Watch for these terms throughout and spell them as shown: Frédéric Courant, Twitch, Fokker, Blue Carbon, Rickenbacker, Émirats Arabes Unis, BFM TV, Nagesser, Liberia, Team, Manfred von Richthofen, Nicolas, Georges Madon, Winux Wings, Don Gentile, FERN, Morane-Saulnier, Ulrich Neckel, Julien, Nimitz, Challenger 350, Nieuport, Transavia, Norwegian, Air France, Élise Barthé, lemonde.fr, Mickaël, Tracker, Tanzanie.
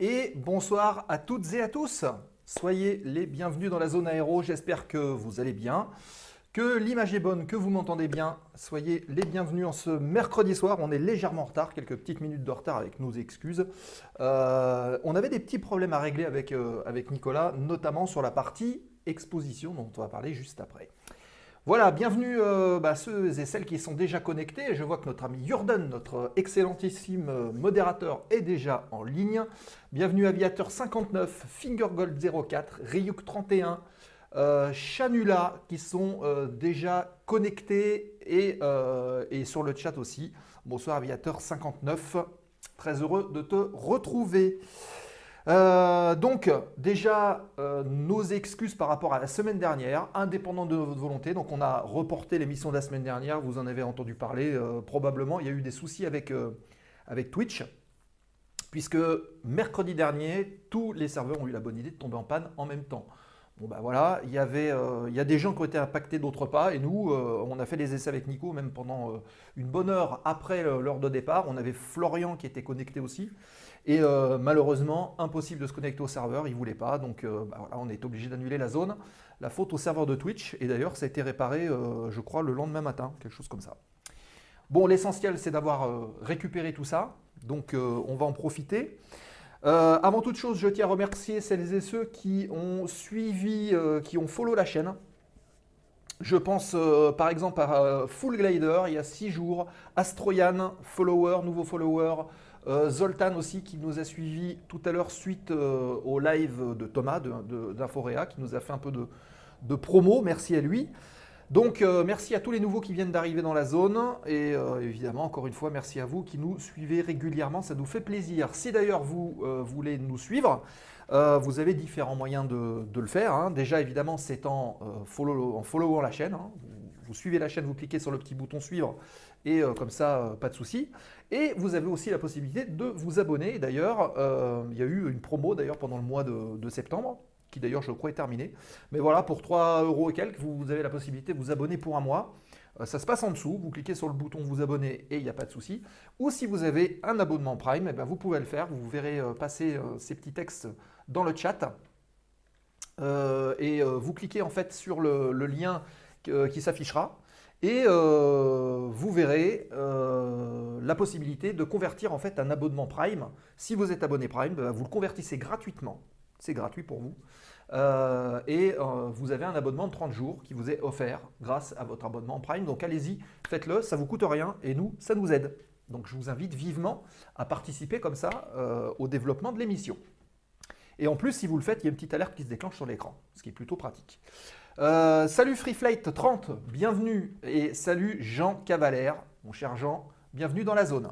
Et bonsoir à toutes et à tous. Soyez les bienvenus dans la zone aéro. J'espère que vous allez bien, que l'image est bonne, que vous m'entendez bien. Soyez les bienvenus en ce mercredi soir. On est légèrement en retard, quelques petites minutes de retard avec nos excuses. On avait des petits problèmes à régler avec Nicolas, notamment sur la partie exposition dont on va parler juste après. Voilà, bienvenue ceux et celles qui sont déjà connectés. Je vois que notre ami Jordan, notre excellentissime modérateur, est déjà en ligne. Bienvenue Aviateur 59, Fingergold 04, Ryuk 31, Chanula qui sont déjà connectés et sur le chat aussi. Bonsoir Aviateur 59, très heureux de te retrouver. Donc déjà nos excuses par rapport à la semaine dernière, indépendant de votre volonté. Donc on a reporté l'émission de la semaine dernière, vous en avez entendu parler probablement. Il y a eu des soucis avec Twitch, puisque mercredi dernier, tous les serveurs ont eu la bonne idée de tomber en panne en même temps. Bon ben voilà, il y a des gens qui ont été impactés, d'autres pas, et nous, on a fait des essais avec Nico, même pendant une bonne heure après l'heure de départ. On avait Florian qui était connecté aussi, et malheureusement, impossible de se connecter au serveur, il ne voulait pas, donc voilà, on est obligé d'annuler la zone. La faute au serveur de Twitch, et d'ailleurs, ça a été réparé, je crois, le lendemain matin, quelque chose comme ça. Bon, l'essentiel, c'est d'avoir récupéré tout ça, donc on va en profiter. Avant toute chose, je tiens à remercier celles et ceux qui ont suivi, qui ont follow la chaîne. Je pense par exemple à Full Glider, il y a 6 jours, Astroyan, follower, nouveau follower, Zoltan aussi qui nous a suivi tout à l'heure suite au live de Thomas d'Inforea qui nous a fait un peu de promo, merci à lui. Donc merci à tous les nouveaux qui viennent d'arriver dans la zone et évidemment encore une fois merci à vous qui nous suivez régulièrement, ça nous fait plaisir. Si d'ailleurs vous voulez nous suivre, vous avez différents moyens de le faire, hein. Déjà évidemment c'est en followant la chaîne, hein. Vous suivez la chaîne, vous cliquez sur le petit bouton suivre et comme ça pas de souci. Et vous avez aussi la possibilité de vous abonner, d'ailleurs il y a eu une promo d'ailleurs pendant le mois de septembre, qui d'ailleurs je crois est terminé. Mais voilà, pour 3 € et quelques, vous avez la possibilité de vous abonner pour un mois. Ça se passe en dessous, vous cliquez sur le bouton vous abonner et il n'y a pas de souci. Ou si vous avez un abonnement Prime, eh bien vous pouvez le faire, vous verrez passer ces petits textes dans le chat. Et vous cliquez en fait sur le lien qui s'affichera et vous verrez la possibilité de convertir en fait un abonnement Prime. Si vous êtes abonné Prime, vous le convertissez gratuitement. C'est gratuit pour vous. Vous avez un abonnement de 30 jours qui vous est offert grâce à votre abonnement Prime. Donc allez-y, faites-le, ça ne vous coûte rien et nous, ça nous aide. Donc je vous invite vivement à participer comme ça au développement de l'émission. Et en plus, si vous le faites, il y a une petite alerte qui se déclenche sur l'écran, ce qui est plutôt pratique. Salut FreeFlight30, bienvenue. Et salut Jean Cavalère, mon cher Jean, bienvenue dans la zone.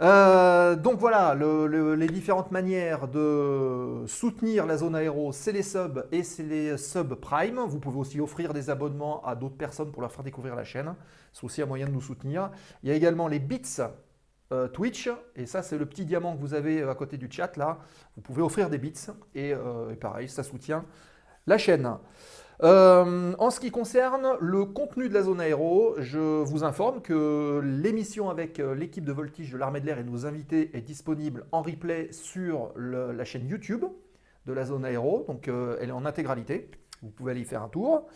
Donc voilà, les différentes manières de soutenir la zone aéro, c'est les subs et c'est les subs prime. Vous pouvez aussi offrir des abonnements à d'autres personnes pour leur faire découvrir la chaîne. C'est aussi un moyen de nous soutenir. Il y a également les bits Twitch et ça c'est le petit diamant que vous avez à côté du chat là. Vous pouvez offrir des bits et pareil, ça soutient la chaîne. En ce qui concerne le contenu de la zone aéro, je vous informe que l'émission avec l'équipe de voltige de l'armée de l'air et nos invités est disponible en replay sur la chaîne YouTube de la zone aéro. Donc elle est en intégralité, vous pouvez aller y faire un tour.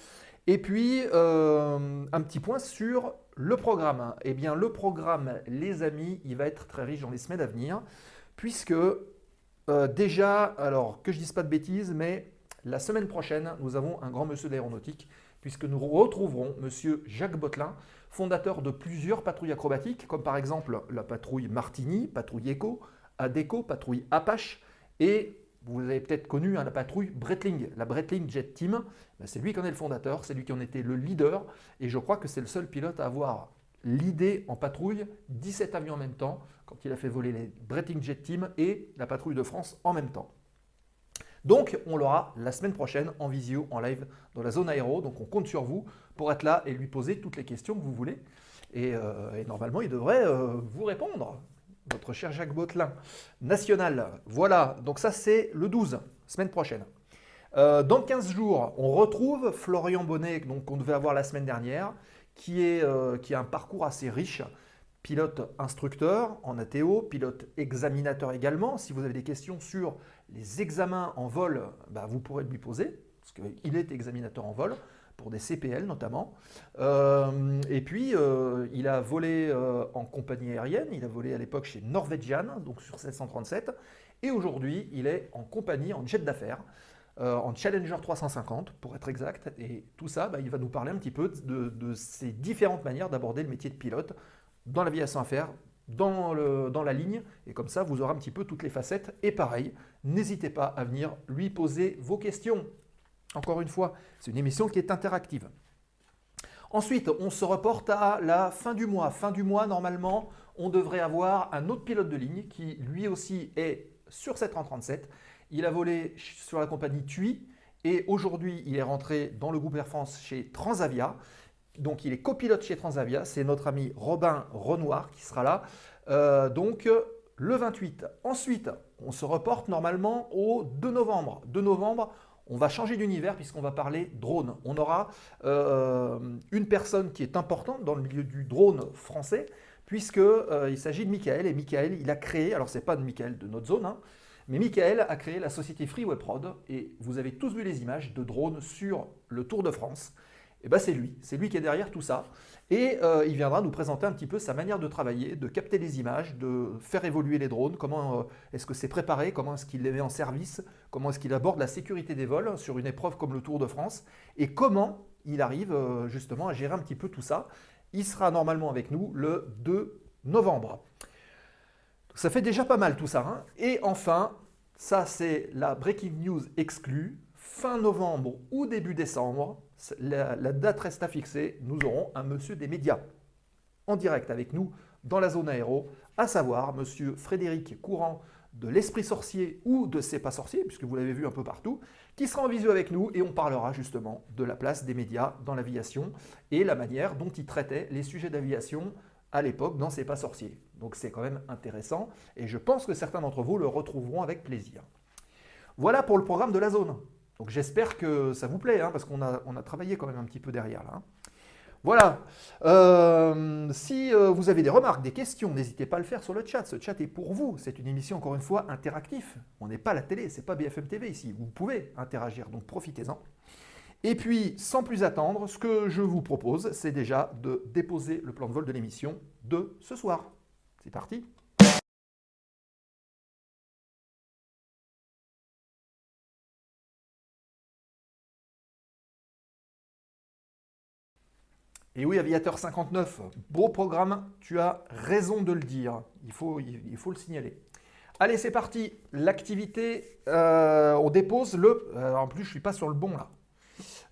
Et puis un petit point sur le programme. Eh bien le programme, les amis, il va être très riche dans les semaines à venir, puisque déjà, alors que je dise pas de bêtises, mais la semaine prochaine, nous avons un grand monsieur de l'aéronautique puisque nous retrouverons monsieur Jacques Bothelin, fondateur de plusieurs patrouilles acrobatiques comme par exemple la patrouille Martini, patrouille Echo, Adeco, patrouille Apache et vous avez peut-être connu hein, la patrouille Breitling, la Breitling Jet Team. Ben, c'est lui qui en est le fondateur, c'est lui qui en était le leader et je crois que c'est le seul pilote à avoir l'idée en patrouille, 17 avions en même temps quand il a fait voler les Breitling Jet Team et la patrouille de France en même temps. Donc, on l'aura la semaine prochaine en visio, en live, dans la zone aéro. Donc, on compte sur vous pour être là et lui poser toutes les questions que vous voulez. Et normalement, il devrait vous répondre, votre cher Jacques Bothelin, national. Voilà, donc ça, c'est le 12, semaine prochaine. Dans 15 jours, on retrouve Florian Bonnet, donc qu'on devait avoir la semaine dernière, qui a un parcours assez riche, pilote instructeur en ATO, pilote examinateur également. Si vous avez des questions sur les examens en vol, bah vous pourrez lui poser, parce qu'il est examinateur en vol, pour des CPL notamment. Et puis, il a volé en compagnie aérienne, il a volé à l'époque chez Norwegian, donc sur 737, et aujourd'hui, il est en compagnie, en jet d'affaires, en Challenger 350 pour être exact. Et tout ça, bah, il va nous parler un petit peu de ces différentes manières d'aborder le métier de pilote, dans l'aviation à faire, dans la ligne, et comme ça vous aurez un petit peu toutes les facettes. Et pareil, n'hésitez pas à venir lui poser vos questions. Encore une fois, c'est une émission qui est interactive. Ensuite, on se reporte à la fin du mois. Fin du mois, normalement, on devrait avoir un autre pilote de ligne qui lui aussi est sur 737. Il a volé sur la compagnie TUI et aujourd'hui, il est rentré dans le groupe Air France chez Transavia. Donc, il est copilote chez Transavia, c'est notre ami Robin Renoir qui sera là, donc le 28. Ensuite, on se reporte normalement au 2 novembre. 2 novembre, on va changer d'univers puisqu'on va parler drone. On aura une personne qui est importante dans le milieu du drone français puisqu'il s'agit de Mickaël. Et Mickaël, il a créé, alors c'est pas de Mickaël de notre zone, hein, mais Mickaël a créé la société Free Web Prod et vous avez tous vu les images de drones sur le Tour de France. Eh ben c'est lui qui est derrière tout ça et il viendra nous présenter un petit peu sa manière de travailler, de capter les images, de faire évoluer les drones, comment est-ce que c'est préparé, comment est-ce qu'il les met en service, comment est-ce qu'il aborde la sécurité des vols sur une épreuve comme le Tour de France et comment il arrive justement à gérer un petit peu tout ça. Il sera normalement avec nous le 2 novembre. Ça fait déjà pas mal tout ça, hein. Et enfin, ça c'est la breaking news exclue, fin novembre ou début décembre, la date reste à fixer, nous aurons un monsieur des médias en direct avec nous dans la zone aéro, à savoir monsieur Frédéric Courant de l'Esprit Sorcier ou de C'est Pas Sorcier, puisque vous l'avez vu un peu partout, qui sera en visio avec nous et on parlera justement de la place des médias dans l'aviation et la manière dont ils traitaient les sujets d'aviation à l'époque dans C'est Pas Sorcier. Donc c'est quand même intéressant et je pense que certains d'entre vous le retrouveront avec plaisir. Voilà pour le programme de la zone. Donc j'espère que ça vous plaît, hein, parce qu'on a travaillé quand même un petit peu derrière là. Voilà, si vous avez des remarques, des questions, n'hésitez pas à le faire sur le chat. Ce chat est pour vous, c'est une émission encore une fois interactive. On n'est pas à la télé, c'est pas BFM TV ici, vous pouvez interagir, donc profitez-en. Et puis, sans plus attendre, ce que je vous propose, c'est déjà de déposer le plan de vol de l'émission de ce soir. C'est parti! Et oui, Aviateur 59, beau programme, tu as raison de le dire, il faut le signaler. Allez, c'est parti, l'activité, on dépose le... en plus, je ne suis pas sur le bon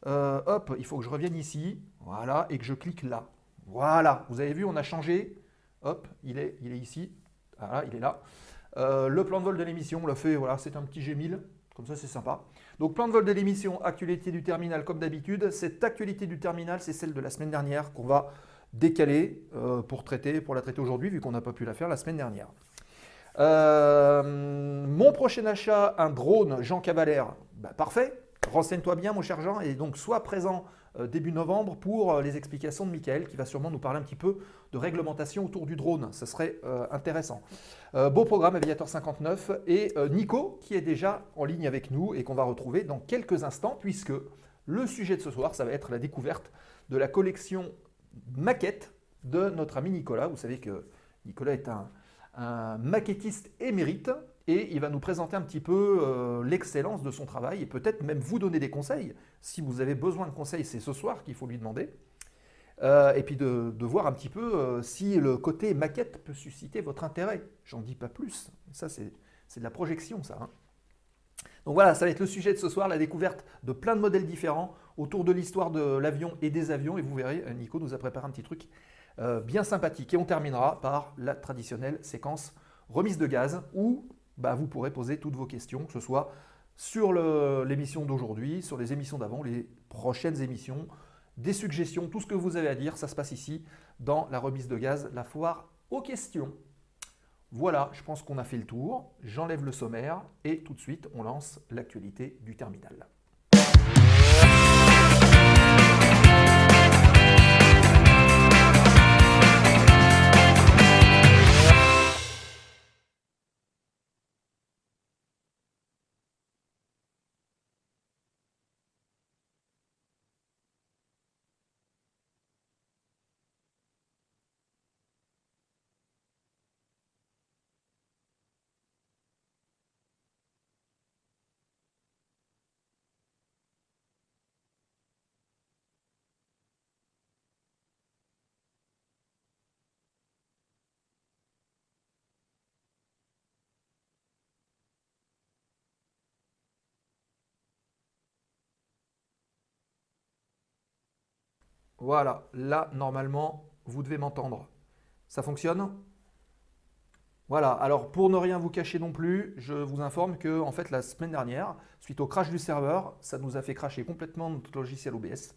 là. Hop, il faut que je revienne ici, voilà, et que je clique là. Voilà, vous avez vu, on a changé, hop, il est ici, voilà, il est là. Le plan de vol de l'émission, on l'a fait, voilà, c'est un petit G1000. Comme ça, c'est sympa. Donc, plan de vol de l'émission, actualité du terminal comme d'habitude. Cette actualité du terminal, c'est celle de la semaine dernière qu'on va décaler pour la traiter aujourd'hui vu qu'on n'a pas pu la faire la semaine dernière. Mon prochain achat, un drone Jean Cavalère, bah, parfait. Renseigne-toi bien mon cher Jean et donc sois présent début novembre pour les explications de Mickaël qui va sûrement nous parler un petit peu de réglementation autour du drone. Ça serait intéressant. Beau programme Aviateur 59 et Nico qui est déjà en ligne avec nous et qu'on va retrouver dans quelques instants puisque le sujet de ce soir, ça va être la découverte de la collection maquette de notre ami Nicolas. Vous savez que Nicolas est un maquettiste émérite. Et il va nous présenter un petit peu l'excellence de son travail et peut-être même vous donner des conseils. Si vous avez besoin de conseils, c'est ce soir qu'il faut lui demander. Et puis de voir un petit peu si le côté maquette peut susciter votre intérêt. J'en dis pas plus. Ça, c'est de la projection, ça. Hein. Donc voilà, ça va être le sujet de ce soir, la découverte de plein de modèles différents autour de l'histoire de l'avion et des avions. Et vous verrez, Nico nous a préparé un petit truc bien sympathique. Et on terminera par la traditionnelle séquence remise de gaz où... Bah, vous pourrez poser toutes vos questions, que ce soit sur l'émission d'aujourd'hui, sur les émissions d'avant, les prochaines émissions, des suggestions, tout ce que vous avez à dire, ça se passe ici dans la remise de gaz, la foire aux questions. Voilà, je pense qu'on a fait le tour, j'enlève le sommaire et tout de suite on lance l'actualité du terminal. Voilà, là, normalement, vous devez m'entendre. Ça fonctionne ? Voilà, alors pour ne rien vous cacher non plus, je vous informe que en fait, la semaine dernière, suite au crash du serveur, ça nous a fait crasher complètement notre logiciel OBS.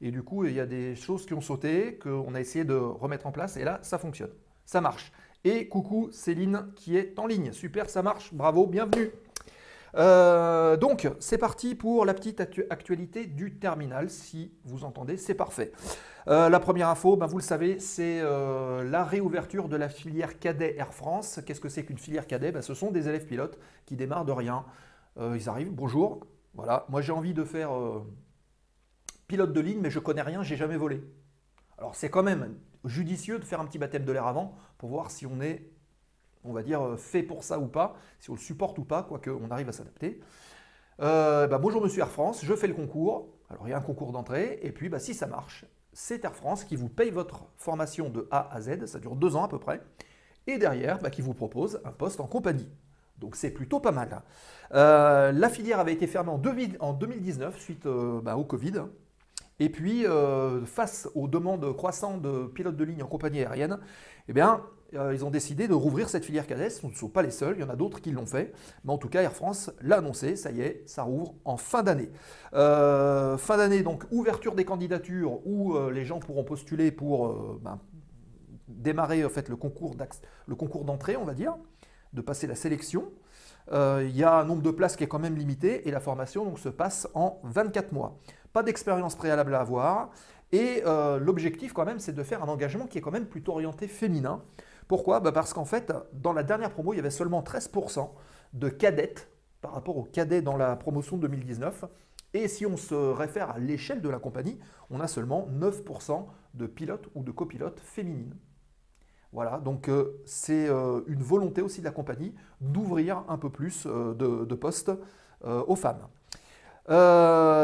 Et du coup, il y a des choses qui ont sauté, qu'on a essayé de remettre en place, et là, ça fonctionne, ça marche. Et coucou Céline qui est en ligne. Super, ça marche, bravo, bienvenue. Donc, c'est parti pour la petite actualité du terminal. Si vous entendez, c'est parfait. La première info, ben vous le savez, c'est la réouverture de la filière cadet Air France. Qu'est-ce que c'est qu'une filière cadet? Ben, ce sont des élèves pilotes qui démarrent de rien. Ils arrivent, bonjour. Voilà, moi j'ai envie de faire pilote de ligne, mais je connais rien, j'ai jamais volé. Alors, c'est quand même judicieux de faire un petit baptême de l'air avant pour voir si on est, on va dire, fait pour ça ou pas, si on le supporte ou pas, quoique on arrive à s'adapter. Bah, bonjour monsieur Air France, je fais le concours. Alors il y a un concours d'entrée et puis bah, si ça marche, c'est Air France qui vous paye votre formation de A à Z, ça dure 2 ans à peu près, et derrière bah, qui vous propose un poste en compagnie. Donc c'est plutôt pas mal. La filière avait été fermée en 2019 suite bah, au Covid. Et puis, face aux demandes croissantes de pilotes de ligne en compagnie aérienne, eh bien, ils ont décidé de rouvrir cette filière cadet. Ce ne sont pas les seuls, il y en a d'autres qui l'ont fait. Mais en tout cas, Air France l'a annoncé, ça y est, ça rouvre en fin d'année. Fin d'année, donc, ouverture des candidatures où les gens pourront postuler pour ben, démarrer en fait, le concours d'entrée, on va dire, de passer la sélection. Il y a un nombre de places qui est quand même limité et la formation donc, se passe en 24 mois. Pas d'expérience préalable à avoir et l'objectif quand même c'est de faire un engagement qui est quand même plutôt orienté féminin. Pourquoi? Bah parce qu'en fait dans la dernière promo il y avait seulement 13% de cadettes par rapport aux cadets dans la promotion 2019 et si on se réfère à l'échelle de la compagnie on a seulement 9% de pilotes ou de copilotes féminines. Voilà, donc c'est une volonté aussi de la compagnie d'ouvrir un peu plus de postes aux femmes.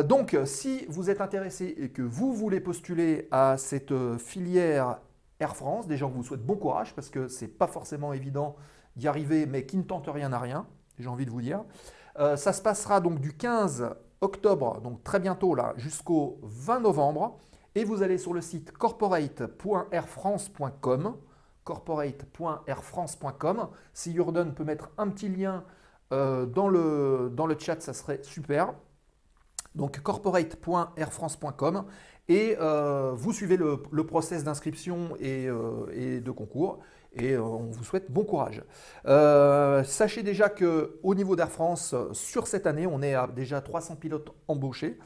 Donc, si vous êtes intéressé et que vous voulez postuler à cette filière Air France, déjà on vous souhaite bon courage parce que c'est pas forcément évident d'y arriver, mais qui ne tente rien à rien, j'ai envie de vous dire. Ça se passera donc du 15 octobre, donc très bientôt là, jusqu'au 20 novembre. Et vous allez sur le site corporate.airfrance.com, corporate.airfrance.com. Si Jordan peut mettre un petit lien dans le chat, ça serait super. Donc corporate.airfrance.com et vous suivez le process d'inscription et de concours et on vous souhaite bon courage. Sachez déjà qu'au niveau d'Air France, sur cette année, on est à déjà 300 pilotes embauchés,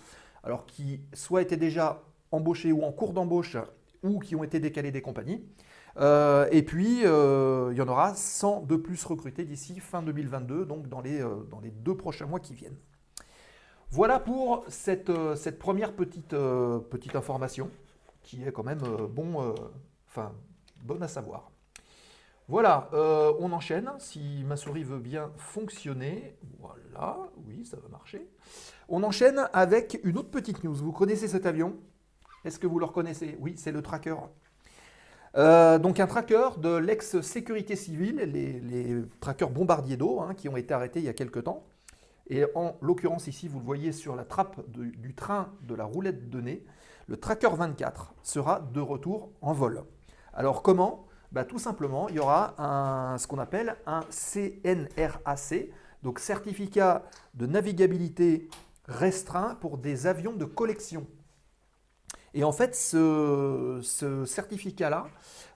alors qui soit étaient déjà embauchés ou en cours d'embauche ou qui ont été décalés des compagnies. Et puis, il y en aura 100 de plus recrutés d'ici fin 2022, donc dans les 2 prochains mois qui viennent. Voilà pour cette première petite information qui est quand même bonne à savoir. Voilà, on enchaîne. Si ma souris veut bien fonctionner, voilà, oui, ça va marcher. On enchaîne avec une autre petite news. Vous connaissez cet avion? Est-ce que vous le reconnaissez? Oui, c'est le Tracker. Donc un tracker de l'ex-sécurité civile, les trackers bombardiers d'eau hein, qui ont été arrêtés il y a quelques temps. Et en l'occurrence ici, vous le voyez sur la trappe du train de la roulette de nez, le Tracker 24 sera de retour en vol. Alors comment? Bah, tout simplement, il y aura ce qu'on appelle un CNRAC, donc Certificat de Navigabilité Restreint pour des avions de collection. Et en fait, ce certificat-là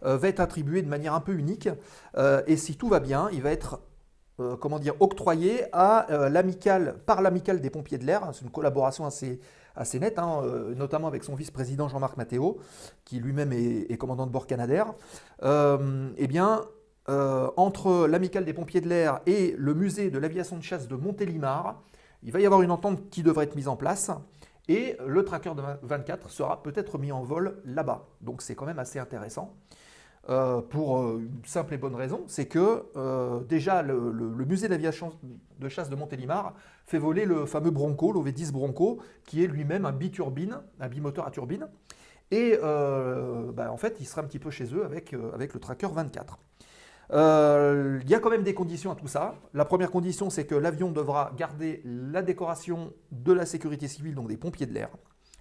va être attribué de manière un peu unique. Et si tout va bien, il va être octroyé par l'amicale des pompiers de l'air. C'est une collaboration assez nette, hein, notamment avec son vice-président Jean-Marc Mattéo, qui lui-même est commandant de bord Canadair. Entre l'amicale des pompiers de l'air et le musée de l'aviation de chasse de Montélimar, il va y avoir une entente qui devrait être mise en place. Et le Tracker de 24 sera peut-être mis en vol là-bas. Donc c'est quand même assez intéressant pour une simple et bonne raison, c'est que déjà le musée d'aviation de chasse de Montélimar fait voler le fameux Bronco, l'OV10 Bronco, qui est lui-même un bimoteur à turbine. Et en fait, il sera un petit peu chez eux avec le Tracker 24. Il y a quand même des conditions à tout ça. La première condition, c'est que l'avion devra garder la décoration de la sécurité civile, donc des pompiers de l'air,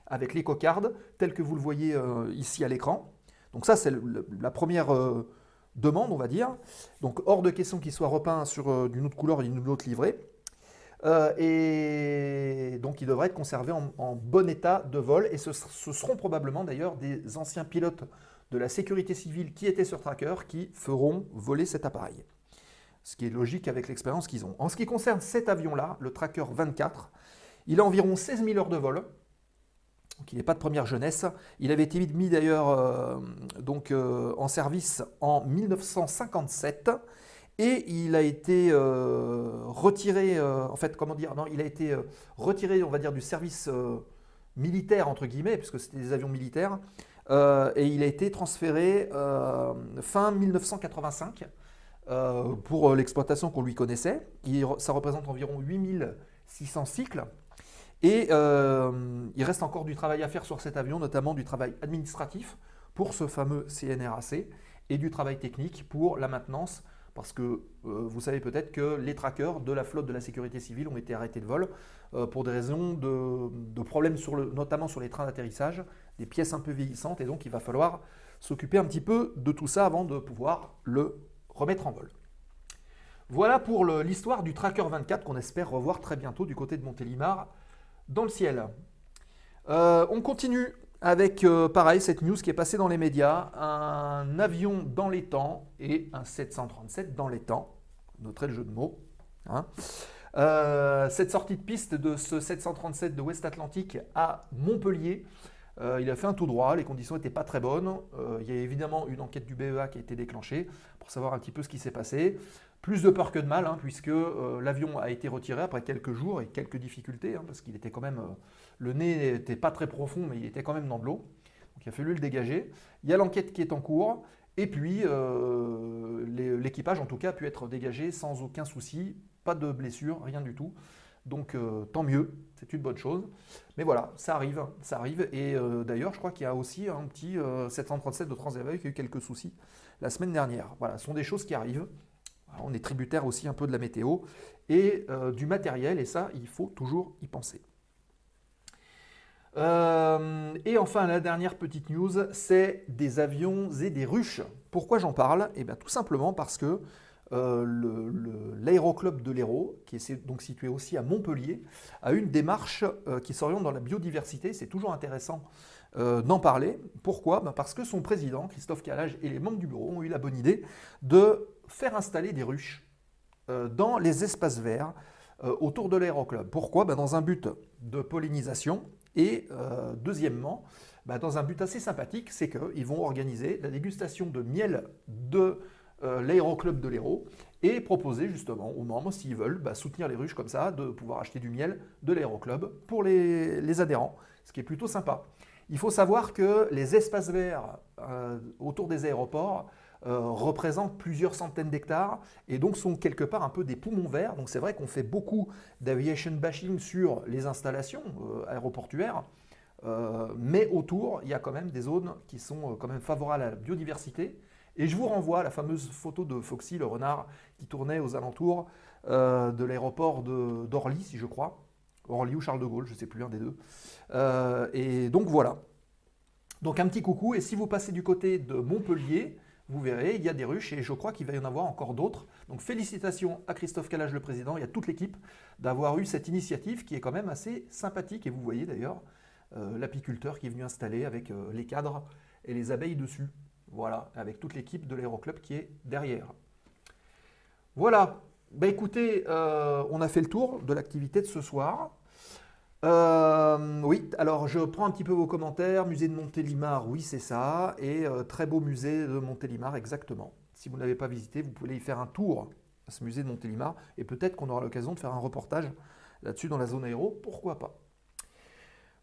avec les cocardes, tel que vous le voyez ici à l'écran. Donc ça, c'est la première demande, on va dire. Donc hors de question qu'il soit repeint sur d'une autre couleur et d'une autre livrée. Et donc il devrait être conservé en bon état de vol. Et ce seront probablement d'ailleurs des anciens pilotes de la sécurité civile qui étaient sur Tracker qui feront voler cet appareil. Ce qui est logique avec l'expérience qu'ils ont. En ce qui concerne cet avion-là, le Tracker 24, il a environ 16 000 heures de vol. Donc il n'est pas de première jeunesse. Il avait été mis d'ailleurs en service en 1957 et il a été retiré, retiré, on va dire, du service militaire entre guillemets, puisque c'était des avions militaires, et il a été transféré fin 1985 pour l'exploitation qu'on lui connaissait. Ça représente environ 8600 cycles. Et il reste encore du travail à faire sur cet avion, notamment du travail administratif pour ce fameux CNRAC et du travail technique pour la maintenance, parce que vous savez peut-être que les trackers de la flotte de la sécurité civile ont été arrêtés de vol pour des raisons de problèmes, notamment sur les trains d'atterrissage, des pièces un peu vieillissantes, et donc il va falloir s'occuper un petit peu de tout ça avant de pouvoir le remettre en vol. Voilà pour l'histoire du Tracker 24 qu'on espère revoir très bientôt du côté de Montélimar, dans le ciel. On continue avec, pareil, cette news qui est passée dans les médias, un avion dans les temps et un 737 dans les temps. Noterez le jeu de mots. Hein. Cette sortie de piste de ce 737 de West Atlantique à Montpellier, il a fait un tout droit, les conditions n'étaient pas très bonnes. Il y a évidemment une enquête du BEA qui a été déclenchée pour savoir un petit peu ce qui s'est passé. Plus de peur que de mal, hein, puisque l'avion a été retiré après quelques jours et quelques difficultés, hein, parce qu'il était quand même, le nez n'était pas très profond, mais il était quand même dans de l'eau. Donc il a fallu le dégager. Il y a l'enquête qui est en cours, et puis l'équipage en tout cas a pu être dégagé sans aucun souci, pas de blessure, rien du tout. Donc tant mieux, c'est une bonne chose. Mais voilà, ça arrive, et d'ailleurs je crois qu'il y a aussi un petit 737 de Transavia qui a eu quelques soucis la semaine dernière. Voilà, ce sont des choses qui arrivent. On est tributaire aussi un peu de la météo et du matériel, et ça, il faut toujours y penser. Et enfin, la dernière petite news, c'est des avions et des ruches. Pourquoi j'en parle? Eh bien, tout simplement parce que l'aéroclub de l'Hérault, qui est donc situé aussi à Montpellier, a une démarche qui s'oriente dans la biodiversité. C'est toujours intéressant d'en parler. Pourquoi? Ben parce que son président, Christophe Calage, et les membres du bureau ont eu la bonne idée de faire installer des ruches dans les espaces verts autour de l'aéroclub. Pourquoi? Ben dans un but de pollinisation et deuxièmement, ben dans un but assez sympathique, c'est qu'ils vont organiser la dégustation de miel de l'aéroclub de l'Hérault et proposer justement aux membres, s'ils veulent, ben soutenir les ruches comme ça, de pouvoir acheter du miel de l'aéroclub pour les adhérents, ce qui est plutôt sympa. Il faut savoir que les espaces verts autour des aéroports représentent plusieurs centaines d'hectares et donc sont quelque part un peu des poumons verts. Donc c'est vrai qu'on fait beaucoup d'aviation bashing sur les installations aéroportuaires, mais autour, il y a quand même des zones qui sont quand même favorables à la biodiversité. Et je vous renvoie à la fameuse photo de Foxy, le renard, qui tournait aux alentours de l'aéroport d'Orly, si je crois. Orly ou Charles de Gaulle, je ne sais plus, un des deux. Et donc voilà. Donc un petit coucou, et si vous passez du côté de Montpellier, vous verrez, il y a des ruches et je crois qu'il va y en avoir encore d'autres. Donc félicitations à Christophe Calage, le président, et à toute l'équipe d'avoir eu cette initiative qui est quand même assez sympathique. Et vous voyez d'ailleurs l'apiculteur qui est venu installer avec les cadres et les abeilles dessus. Voilà, avec toute l'équipe de l'aéroclub qui est derrière. Voilà, bah écoutez, on a fait le tour de l'activité de ce soir. Oui, alors je prends un petit peu vos commentaires. Musée de Montélimar, oui c'est ça. Et très beau musée de Montélimar, exactement. Si vous ne l'avez pas visité, vous pouvez y faire un tour à ce musée de Montélimar. Et peut-être qu'on aura l'occasion de faire un reportage là-dessus dans la zone aéro, pourquoi pas.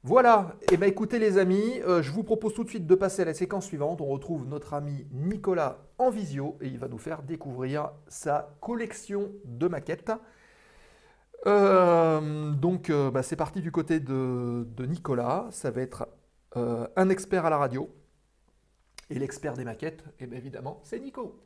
Voilà, et bien écoutez les amis, je vous propose tout de suite de passer à la séquence suivante. On retrouve notre ami Nicolas en visio et il va nous faire découvrir sa collection de maquettes. Donc c'est parti du côté de Nicolas, ça va être un expert à la radio et l'expert des maquettes, et bien évidemment c'est Nico.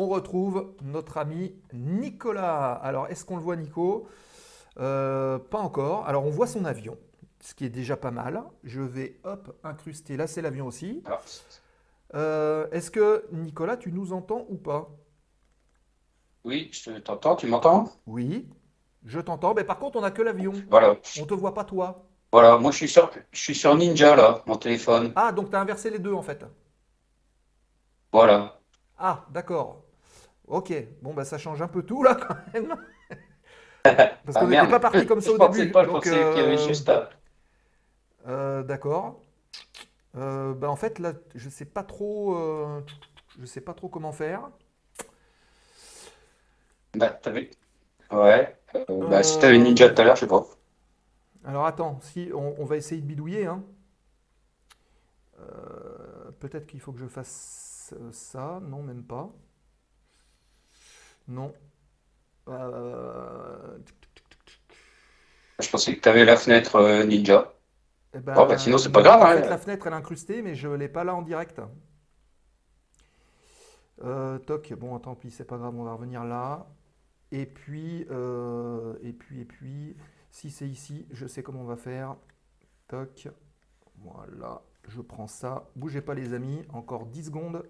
on retrouve notre ami Nicolas. Alors, est-ce qu'on le voit, Nico? Pas encore. Alors, on voit son avion, ce qui est déjà pas mal. Je vais, hop, incruster. Là, c'est l'avion aussi. Est-ce que, Nicolas, tu nous entends ou pas? Oui, je t'entends. Tu m'entends? Oui, je t'entends. Mais par contre, on n'a que l'avion. Voilà. On ne te voit pas, toi. Voilà, moi, je suis sur Ninja, là, mon téléphone. Ah, donc tu as inversé les deux, en fait. Voilà. Ah, d'accord. Ok. Bon, bah, ça change un peu tout, là, quand même. Parce qu'on n'était pas parti comme ça au début. Pas, donc, qu'il y avait juste à... D'accord. Bah, en fait, là, je sais pas trop comment faire. Bah, t'as vu? Ouais. Bah, si t'avais Ninja tout à l'heure, je sais pas. Alors, attends. Si, on va essayer de bidouiller. Hein. Peut-être qu'il faut que je fasse ça. Non, même pas. Non. Je pensais que tu avais la fenêtre Ninja. Eh ben, oh, bah, sinon, c'est pas grave. En fait, la fenêtre, elle est incrustée, mais je ne l'ai pas là en direct. Toc, bon, tant pis, c'est pas grave, on va revenir là. Et puis, si c'est ici, je sais comment on va faire. Toc, voilà, je prends ça. Bougez pas, les amis, encore 10 secondes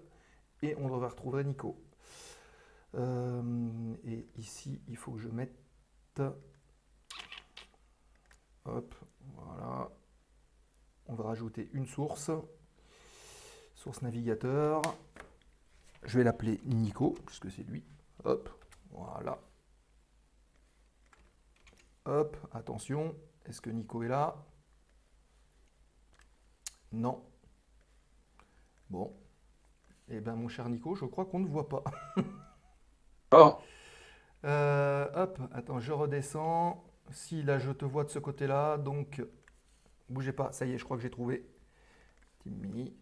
et on va retrouver Nico. Et ici, il faut que je mette, hop, voilà, on va rajouter une source navigateur, je vais l'appeler Nico, puisque c'est lui, hop, voilà, hop, attention, est-ce que Nico est là? Non, bon, eh bien mon cher Nico, je crois qu'on ne voit pas. Oh. Hop, attends, je redescends. Si, là, je te vois de ce côté-là, donc bougez pas. Ça y est, je crois que j'ai trouvé. Timmy.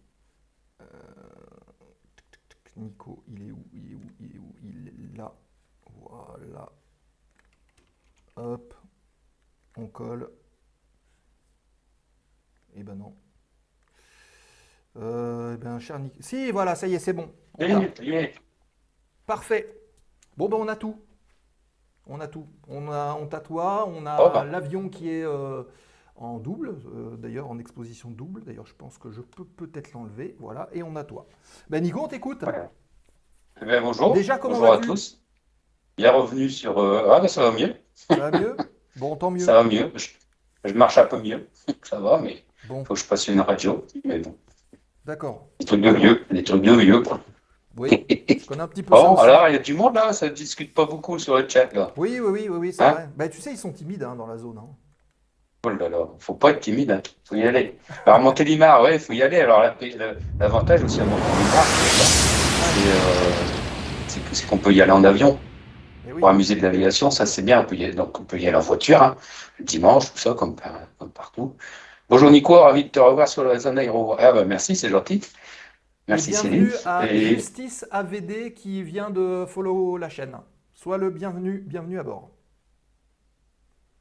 Nico, il est où? Il est là. Voilà. Hop, on colle. Eh ben non. Eh ben, cher Nico. Si, voilà, ça y est, c'est bon. Parfait. Bon, ben, on a tout. On a tout. On tatoua, on a l'avion qui est en double, d'ailleurs en exposition double. D'ailleurs, je pense que je peux peut-être l'enlever. Voilà, et on a toi. Ben, Nico, on t'écoute. Ouais. Eh bien, bonjour. Déjà, comment vas-tu? Bonjour à tous. Il est revenu sur... Ah, ben, ça va mieux. Ça va mieux? Bon, tant mieux. Ça va mieux. Je marche un peu mieux. Ça va, mais il faut que je passe une radio. Mais bon. D'accord. Des trucs de vieux, quoi. Oui, je connais un petit peu ça. Alors, il y a du monde là, ça ne discute pas beaucoup sur le chat là. Oui, c'est vrai. Bah, tu sais, ils sont timides dans la zone. Oh là là, faut pas être timide, faut y aller. Alors, Montélimar, ouais, faut y aller. Alors, l'avantage aussi à Montélimar, c'est qu'on peut y aller en avion. Pour un musée de l'aviation, ça c'est bien. Donc, on peut y aller en voiture, le dimanche, tout ça, comme partout. Bonjour Nico, ravi de te revoir sur la zone aéro. Ah, bah, merci, c'est gentil. Merci Céline. Bienvenue à Justice AVD qui vient de follow la chaîne. Sois le bienvenu à bord.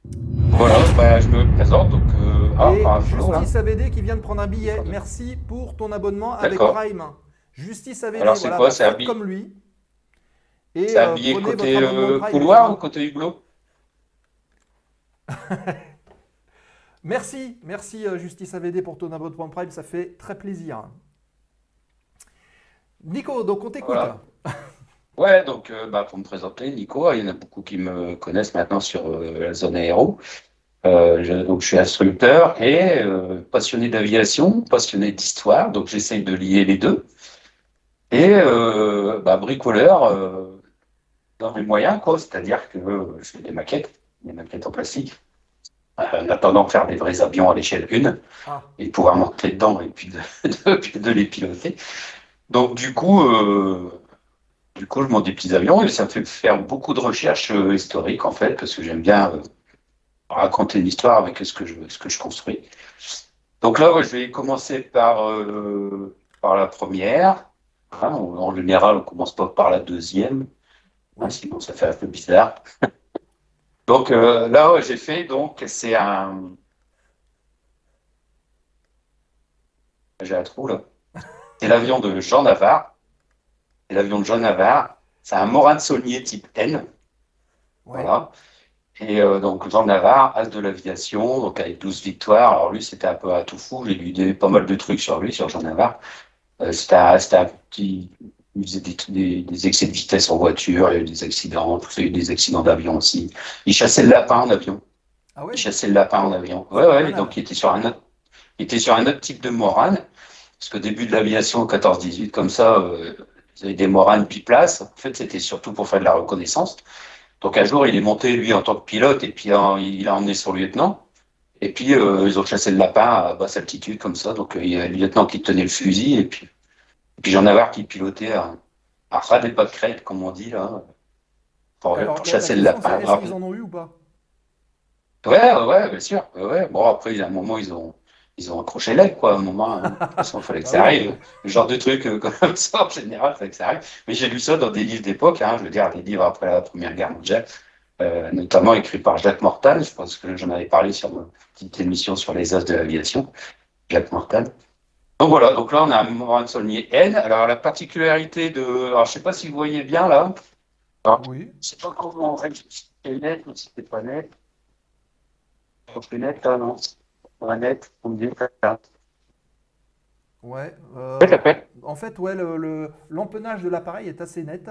Voilà, bah, je me présente. Donc, Justice AVD qui vient de prendre un billet. Merci pour ton abonnement avec Prime. Justice AVD, alors, voilà, quoi, un comme lui. C'est un billet côté couloir ou côté hublot? Merci Justice AVD pour ton abonnement Prime, ça fait très plaisir. Nico, donc on t'écoute. Voilà. Ouais, donc pour me présenter, Nico, il y en a beaucoup qui me connaissent maintenant sur la zone aéro. Donc je suis instructeur et passionné d'aviation, passionné d'histoire, donc j'essaye de lier les deux. Et bricoleur dans mes moyens, quoi, c'est-à-dire que je fais des maquettes en plastique, en attendant de faire des vrais avions à l'échelle 1 et pouvoir monter dedans et puis de les piloter. Donc du coup, je monte des petits avions et ça me fait faire beaucoup de recherches historiques en fait, parce que j'aime bien raconter une histoire avec ce que je construis. Donc là, je vais commencer par la première. Hein, en général, on commence pas par la deuxième, sinon ça fait un peu bizarre. Donc là, j'ai fait j'ai un trou là. C'est l'avion de Jean Navarre. C'est un Morane-Saulnier type N. Ouais. Voilà. Et donc Jean Navarre, as de l'aviation, donc avec 12 victoires. Alors lui, c'était un peu à tout fou. J'ai lu pas mal de trucs sur lui, sur Jean Navarre. C'était un petit... Il faisait des excès de vitesse en voiture, il y a eu des accidents, il y a eu des accidents d'avion aussi. Il chassait le lapin en avion. Ah oui ? Il chassait le lapin en avion. Ouais, ouais, voilà. Donc il était sur un autre type de Morane. Parce qu'au début de l'aviation, 14-18, comme ça, vous avez des Moranes biplaces. En fait, c'était surtout pour faire de la reconnaissance. Donc un jour, il est monté, lui, en tant que pilote, et puis il a emmené son lieutenant. Et puis, ils ont chassé le lapin à basse altitude, comme ça. Donc il y a le lieutenant qui tenait le fusil, et puis... J'en avais qui pilotait à ras des pas de crête, comme on dit, là, pour chasser le lapin. Est-ce qu'ils en ont eu ou pas? Ouais, bien sûr. Ouais. Bon, après, à un moment, ils ont accroché l'aile, quoi. À un moment, de toute façon, il fallait que ça arrive. Le genre de truc comme ça, en général, il fallait que ça arrive. Mais j'ai lu ça dans des livres d'époque, hein, je veux dire, des livres après la Première Guerre mondiale, notamment écrits par Jacques Mortal. Je pense que j'en avais parlé sur ma petite émission sur les as de l'aviation. Jacques Mortal. Donc voilà, donc là on a un Morane-Saulnier N. Alors la particularité de. Alors je ne sais pas si vous voyez bien là. Alors, oui. Je ne sais pas comment on règle si c'était net ou si c'était pas net. C'est net là, non ? Pas net, on me dit ça. Ouais. En fait, ouais, l'empennage de l'appareil est assez net.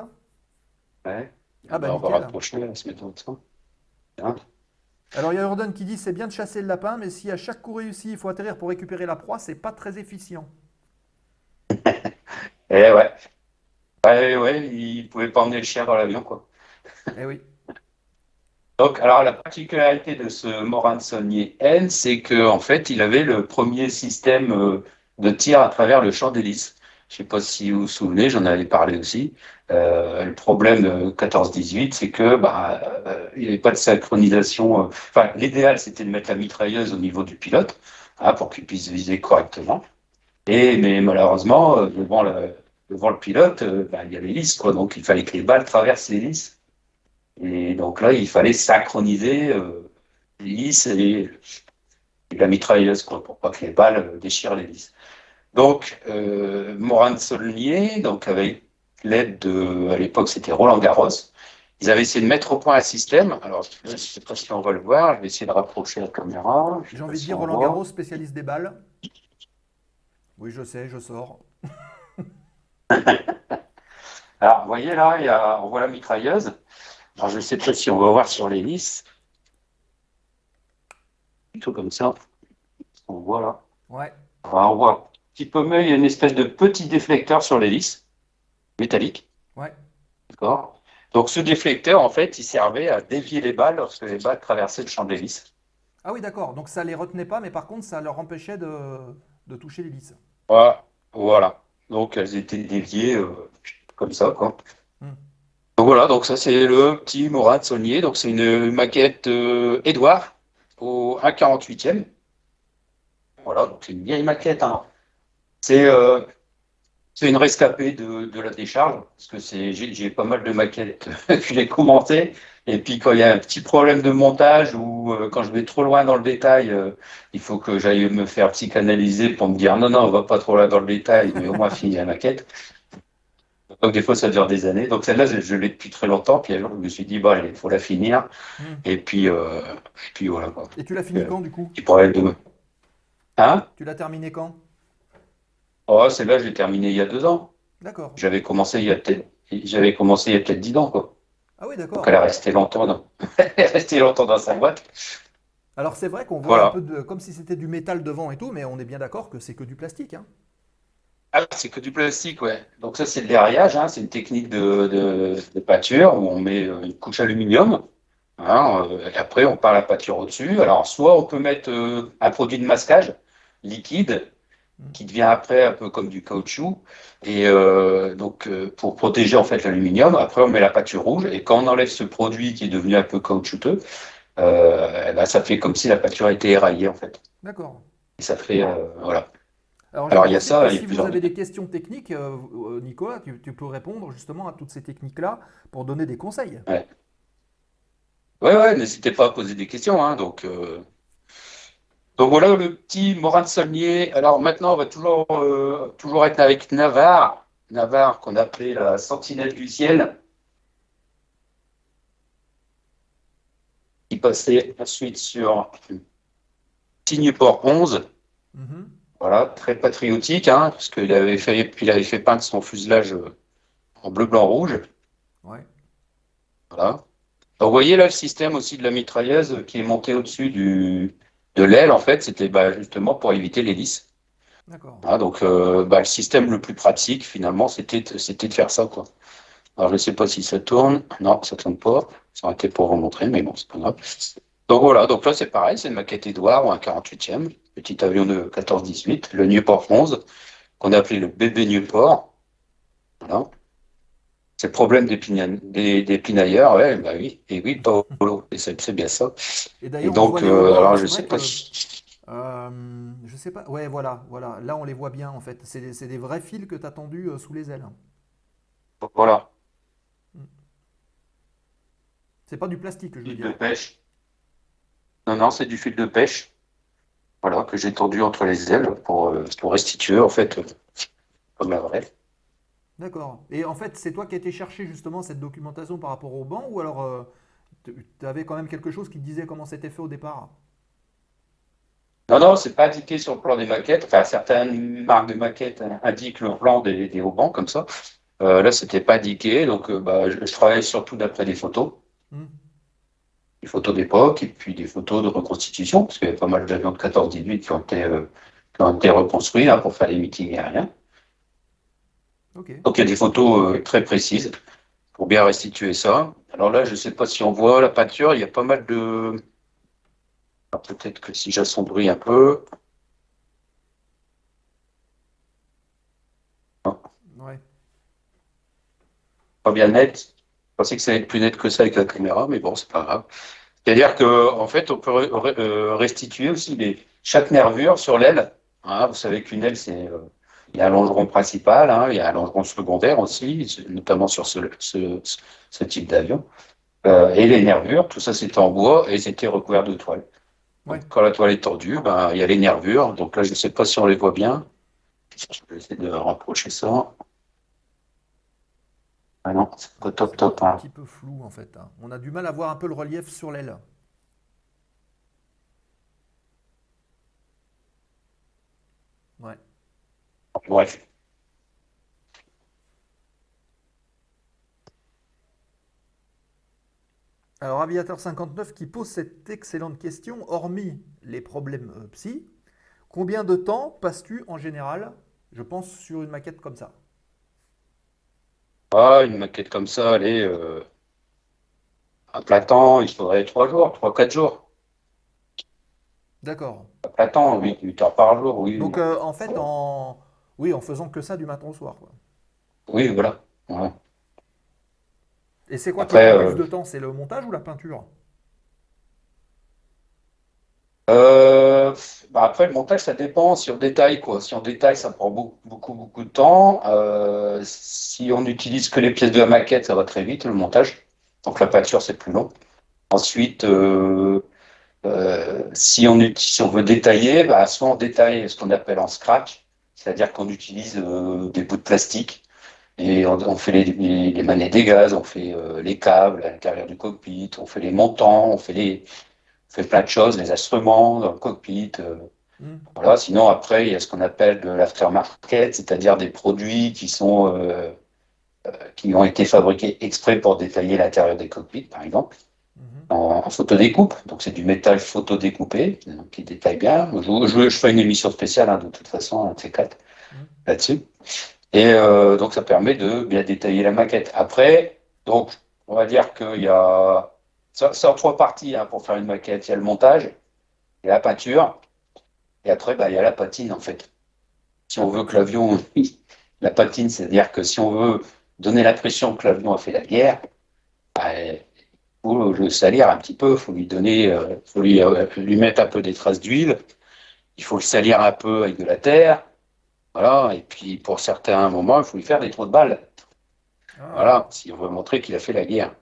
Ouais. Ah bah, on va rapprocher, on va se mettre en dessous. Hein ? Alors il y a Jordan qui dit c'est bien de chasser le lapin, mais si à chaque coup réussi il faut atterrir pour récupérer la proie, c'est pas très efficient. Eh ouais. Ouais, il pouvait pas emmener le chien dans l'avion, quoi. Eh oui. Donc alors la particularité de ce Morane-Saulnier N, c'est que en fait il avait le premier système de tir à travers le champ d'hélice. Je sais pas si vous vous souvenez, j'en avais parlé aussi. Le problème de 14-18, c'est que il n'y avait pas de synchronisation. Enfin, l'idéal, c'était de mettre la mitrailleuse au niveau du pilote, hein, pour qu'il puisse viser correctement. Mais malheureusement, devant le pilote, il y a l'hélice, quoi. Donc, il fallait que les balles traversent l'hélice. Et donc là, il fallait synchroniser l'hélice et la mitrailleuse, quoi, pour pas que les balles déchirent l'hélice. Donc, Morane-Saulnier, donc avec l'aide de, à l'époque, c'était Roland Garros, ils avaient essayé de mettre au point un système. Alors, je ne sais pas si on va le voir, je vais essayer de rapprocher la caméra. J'ai envie de dire Roland Garros, spécialiste des balles. Oui, je sais, je sors. Alors, vous voyez là, on voit la mitrailleuse. Alors, je ne sais pas si on va voir sur l'hélice. Tout comme ça. On voit là. Ouais. Enfin, on voit. Peu mieux, il y a une espèce de petit déflecteur sur l'hélice, métallique. Ouais. D'accord. Donc ce déflecteur, en fait, il servait à dévier les balles lorsque les balles traversaient le champ de l'hélice. Ah oui, d'accord. Donc ça les retenait pas, mais par contre, ça leur empêchait de toucher l'hélice. Voilà. Donc elles étaient déviées comme ça, quoi. Donc voilà, donc ça c'est le petit Morane-Saulnier. Donc c'est une maquette Eduard au 1/48e. Voilà, donc c'est une vieille maquette, hein. C'est une rescapée de la décharge, parce que j'ai pas mal de maquettes que j'ai commentées. Et puis quand il y a un petit problème de montage ou quand je vais trop loin dans le détail, il faut que j'aille me faire psychanalyser pour me dire non, on va pas trop loin dans le détail, mais au moins finir la maquette. Donc des fois ça dure des années. Donc celle-là, je l'ai depuis très longtemps. Puis un jour, je me suis dit il faut la finir. Et puis voilà, quoi. Et tu l'as fini quand, du coup? Hein? Tu l'as terminé quand? Celle-là, je l'ai terminée il y a 2 ans. D'accord. J'avais commencé il y a peut-être 10 ans, quoi. Ah oui, d'accord. Donc elle a resté longtemps dans sa boîte. Alors c'est vrai qu'on voit un peu comme si c'était du métal devant et tout, mais on est bien d'accord que c'est que du plastique, hein. Ah, c'est que du plastique, ouais. Donc ça, c'est de l'aérage, hein. C'est une technique de peinture où on met une couche aluminium. Hein, et après, on part la peinture au-dessus. Alors soit on peut mettre un produit de masquage liquide, qui devient après un peu comme du caoutchouc, et donc pour protéger en fait l'aluminium. Après on met la peinture rouge, et quand on enlève ce produit qui est devenu un peu caoutchouteux, ça fait comme si la peinture a été éraillée, en fait. D'accord. Et ça fait voilà. Alors il y a ça. Si vous avez des questions techniques, Nicolas, tu peux répondre justement à toutes ces techniques-là pour donner des conseils. Ouais, n'hésitez pas à poser des questions, hein, donc. Donc voilà le petit Morane-Saulnier. Alors maintenant, on va toujours être avec Navarre, qu'on appelait la sentinelle du ciel. passait ensuite sur Nieuport 11. Mm-hmm. Voilà, très patriotique, hein, parce qu'il avait fait, peindre son fuselage en bleu, blanc, rouge. Ouais. Voilà. Donc, vous voyez là le système aussi de la mitrailleuse qui est montée au-dessus de l'aile, en fait, c'était justement pour éviter l'hélice. D'accord. Ah, donc, le système le plus pratique, finalement, c'était de faire ça, quoi. Alors, je ne sais pas si ça tourne. Non, ça ne tourne pas. Ça aurait été pour vous montrer, mais bon, c'est pas grave. Donc, voilà. Donc là, c'est pareil. C'est une maquette Eduard ou un 48e. Petit avion de 14-18. Le Nieuport 11, qu'on a appelé le bébé Nieuport. Voilà. C'est le problème des pinailleurs, ouais, bah oui, et oui, pas au polo, et c'est bien ça. Et d'ailleurs, donc, alors je sais pas si... je sais pas, ouais, voilà, là on les voit bien en fait, c'est des vrais fils que tu as tendus sous les ailes. Voilà. C'est pas du plastique, je veux dire. Fil de pêche. Non, c'est du fil de pêche, voilà, que j'ai tendu entre les ailes pour restituer en fait, comme la vraie. D'accord. Et en fait, c'est toi qui as été chercher justement cette documentation par rapport au banc, ou alors tu avais quand même quelque chose qui te disait comment c'était fait au départ? Non, c'est pas indiqué sur le plan des maquettes. Enfin, certaines marques de maquettes indiquent le plan des haubans comme ça. Là, c'était pas indiqué, donc je travaille surtout d'après des photos. Mmh. Des photos d'époque et puis des photos de reconstitution, parce qu'il y a pas mal d'avions de 14-18 qui ont été reconstruits hein, pour faire les meetings aériens. Okay. Donc, il y a des photos très précises pour bien restituer ça. Alors là, je ne sais pas si on voit la peinture, il y a pas mal de... Ah, peut-être que si j'assombris un peu... Ah. Ouais. Pas bien net. Je pensais que ça allait être plus net que ça avec la caméra, mais bon, c'est pas grave. C'est-à-dire qu'en fait, on peut restituer aussi chaque nervure sur l'aile. Hein, vous savez qu'une aile, c'est... Il y a un longeron principal, hein, il y a un longeron secondaire aussi, notamment sur ce type d'avion. Et les nervures, tout ça c'était en bois et c'était recouvert de toile. Ouais. Quand la toile est tendue, il y a les nervures. Donc là, je ne sais pas si on les voit bien. Je vais essayer de rapprocher ça. Ah non, c'est pas top. Un petit peu flou en fait. Hein. On a du mal à voir un peu le relief sur l'aile. Ouais. Bref. Alors, Aviateur 59 qui pose cette excellente question, hormis les problèmes psy, combien de temps passes-tu en général, je pense, sur une maquette comme ça? Ah, une maquette comme ça, allez, à plein temps, il faudrait 3-4 jours. D'accord. À plein temps, 8 heures par jour, oui. Donc, en fait, en faisant que ça du matin au soir, quoi. Oui, voilà. Ouais. Et c'est quoi qui prend plus de temps? C'est le montage ou la peinture? Après, le montage, ça dépend si on détaille, quoi. Si on détaille, ça prend beaucoup de temps. Si on n'utilise que les pièces de la maquette, ça va très vite, le montage. Donc, la peinture, c'est plus long. Ensuite... si on veut détailler, soit on détaille ce qu'on appelle en scratch, c'est-à-dire qu'on utilise des bouts de plastique et on fait les manettes des gaz, on fait les câbles à l'intérieur du cockpit, on fait les montants, on fait plein de choses, les instruments dans le cockpit. Voilà. Sinon, après, il y a ce qu'on appelle de l'aftermarket, c'est-à-dire des produits qui ont été fabriqués exprès pour détailler l'intérieur des cockpits, par exemple. En photodécoupe, donc c'est du métal photodécoupé qui détaille bien. Je fais une émission spéciale de toute façon, T4 là-dessus. Et donc ça permet de bien détailler la maquette. Après, donc on va dire qu'il y a ça en trois parties pour faire une maquette. Il y a le montage, il y a la peinture, et après il y a la patine en fait. Si on veut que l'avion, la patine, c'est-à-dire que si on veut donner l'impression que l'avion a fait la guerre, faut le salir un petit peu, il faut lui donner, lui mettre un peu des traces d'huile, il faut le salir un peu avec de la terre, voilà, et puis pour certains moments, il faut lui faire des trous de balles. Ah. Voilà, si on veut montrer qu'il a fait la guerre.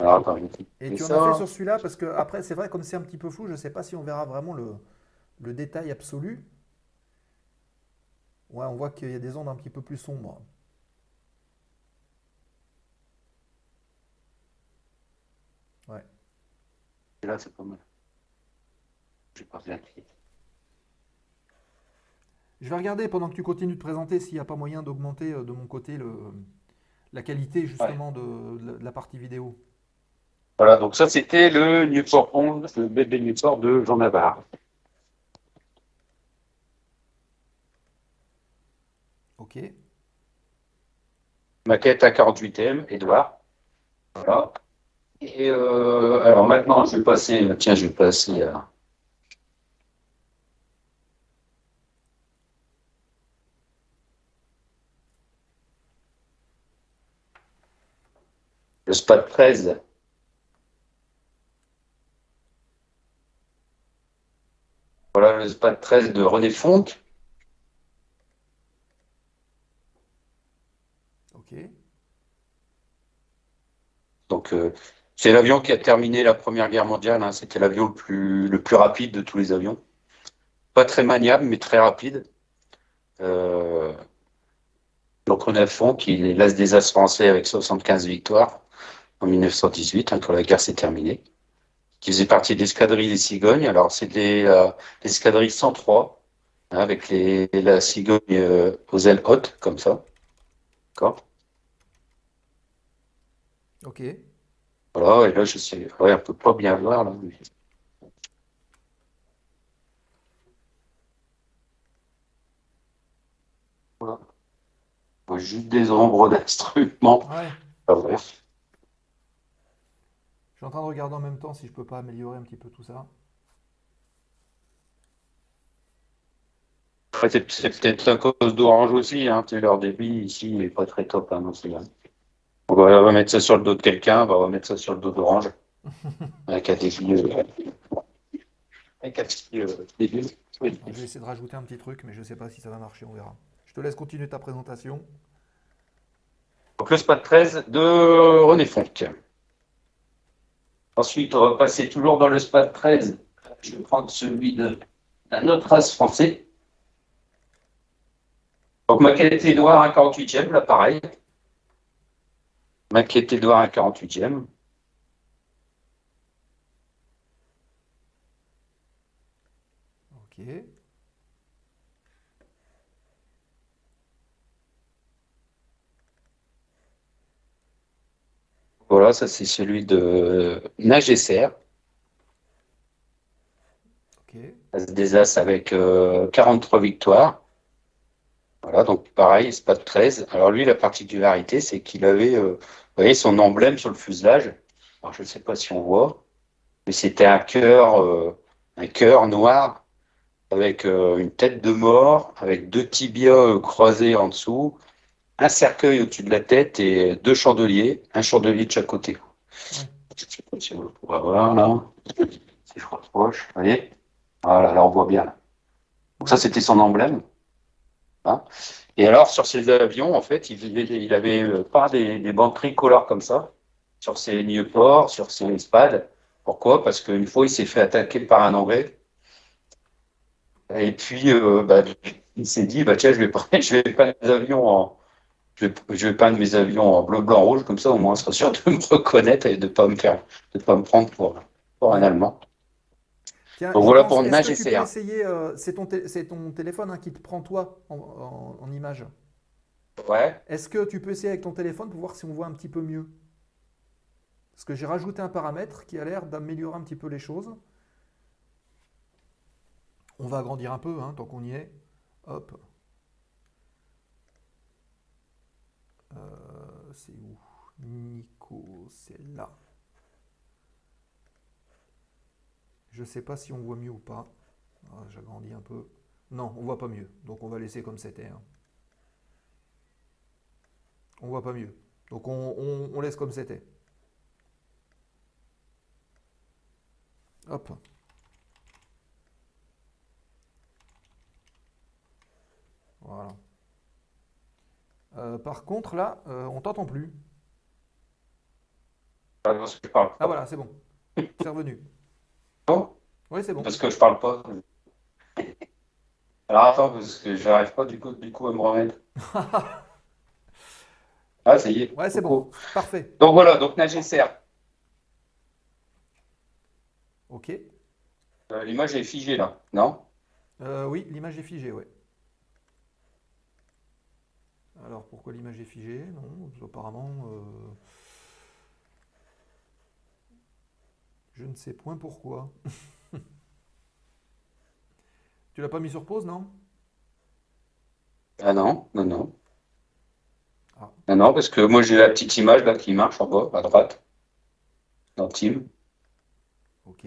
Alors, quand et tu en as fait sur celui-là, parce que après, c'est vrai, comme c'est un petit peu flou, je ne sais pas si on verra vraiment le détail absolu. Ouais, on voit qu'il y a des ondes un petit peu plus sombres. Ouais. là, c'est pas mal. J'ai pas bien cliqué. Je vais regarder pendant que tu continues de présenter s'il n'y a pas moyen d'augmenter de mon côté la qualité justement de la partie vidéo. Voilà, donc ça c'était le Nieuport 11, le bébé Nieuport de Jean Navarre. Ok. Maquette à 48e, Edouard. Voilà. Et alors maintenant, je vais passer. Tiens, je vais passer à. Le SPAD 13. Voilà le SPAD 13 de René Fonck. Ok. Donc, c'est l'avion qui a terminé la Première Guerre mondiale. Hein. C'était l'avion le plus rapide de tous les avions. Pas très maniable, mais très rapide. Donc, René Fonck, il est l'as des as français avec 75 victoires. En 1918, hein, quand la guerre s'est terminée, qui faisait partie de l'escadrille des Cigognes. Alors, c'était l'escadrille 103, hein, avec la cigogne aux ailes hautes, comme ça. D'accord. Ok. Voilà, et là, je sais. Ouais, on ne peut pas bien voir, là. Mais... voilà. Juste des ombres d'instruments. Ouais. Ah, bref. Je suis en train de regarder en même temps si je peux pas améliorer un petit peu tout ça. Ouais, c'est peut-être à cause d'Orange aussi, hein. Leur débit ici n'est pas très top, hein, non, là. On va mettre ça sur le dos de quelqu'un, on va remettre ça sur le dos d'Orange. Avec un débit. Avec un petit débit. Oui. Je vais essayer de rajouter un petit truc, mais je ne sais pas si ça va marcher, on verra. Je te laisse continuer ta présentation. Donc le SPAD 13 de René Fonck. Ensuite, on va passer toujours dans le SPAD 13. Je vais prendre celui d'un autre as français. Donc, maquette Edouard à 48e, là, pareil. Maquette Edouard à 48e. Ok. Voilà, ça c'est celui de Nagesser. Okay. Des As avec 43 victoires. Voilà, donc pareil, SPAD 13. Alors lui, la particularité, c'est qu'il avait, vous voyez, son emblème sur le fuselage. Alors je ne sais pas si on voit, mais c'était un cœur noir avec une tête de mort, avec deux tibias croisés en dessous. Un cercueil au-dessus de la tête et deux chandeliers, un chandelier de chaque côté. Je ne sais pas si on le pourra voir là. Si je rapproche, vous voyez. Voilà, là on voit bien. Donc ça c'était son emblème. Hein, et alors sur ces avions, en fait, il avait pas des bandes tricolores comme ça, sur ses Nieuport, sur ses SPAD. Pourquoi? Parce qu'une fois il s'est fait attaquer par un Anglais. Et puis il s'est dit, tiens, je vais peindre mes avions en bleu, blanc, rouge, comme ça au moins on sera sûr de me reconnaître et de ne pas me prendre pour un Allemand. Tiens, donc voilà pour Nage et c'est ton téléphone hein, qui te prend toi en image. Ouais. Est-ce que tu peux essayer avec ton téléphone pour voir si on voit un petit peu mieux? Parce que j'ai rajouté un paramètre qui a l'air d'améliorer un petit peu les choses. On va agrandir un peu hein, tant qu'on y est. Hop. C'est où Nico, c'est là. Je sais pas si on voit mieux ou pas. Ah, j'agrandis un peu. Non, on voit pas mieux. Donc on va laisser comme c'était. Hein. On voit pas mieux. Donc on laisse comme c'était. Hop. Voilà. Par contre, là, on t'entend plus. Ah voilà, c'est bon. C'est revenu. Bon. Oui, c'est bon. Parce que je parle pas. Alors attends, parce que j'arrive pas du coup à me remettre. Ah, ça y est. Ouais, c'est bon. Parfait. Donc voilà, donc Nagesser. OK. L'image est figée là, non? Oui, l'image est figée, oui. Alors, pourquoi l'image est figée? Non, apparemment, je ne sais point pourquoi. Tu l'as pas mis sur pause, non? Ah non, non, non. Ah. Non, non, parce que moi, j'ai la petite image là qui marche en bas, à droite, dans Team. OK.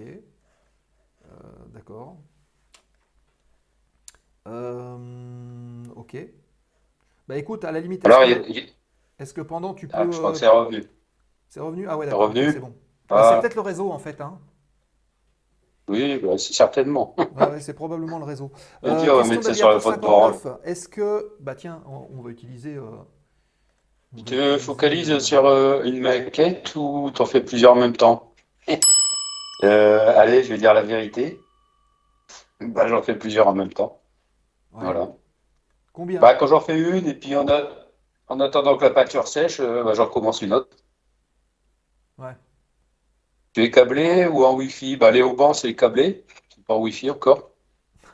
D'accord. OK. Bah écoute, à la limite, est-ce que pendant tu peux... Ah, je crois que c'est revenu. C'est revenu? Ah ouais, d'accord, c'est bon. Ah. C'est peut-être le réseau en fait. Hein. Oui, bah, certainement. Ah, ouais, c'est probablement le réseau. Est-ce que... Bah tiens, on va utiliser... tu te focalises sur une maquette ou t'en fais plusieurs en même temps? Allez, je vais dire la vérité. Bah, j'en fais plusieurs en même temps. Ouais. Voilà. Combien? Bah, quand j'en fais une et puis en attendant que la peinture sèche, bah, j'en recommence une autre. Ouais. Tu es câblé ou en Wi-Fi? Bah, les haubans, c'est câblé. C'est pas en Wi-Fi encore.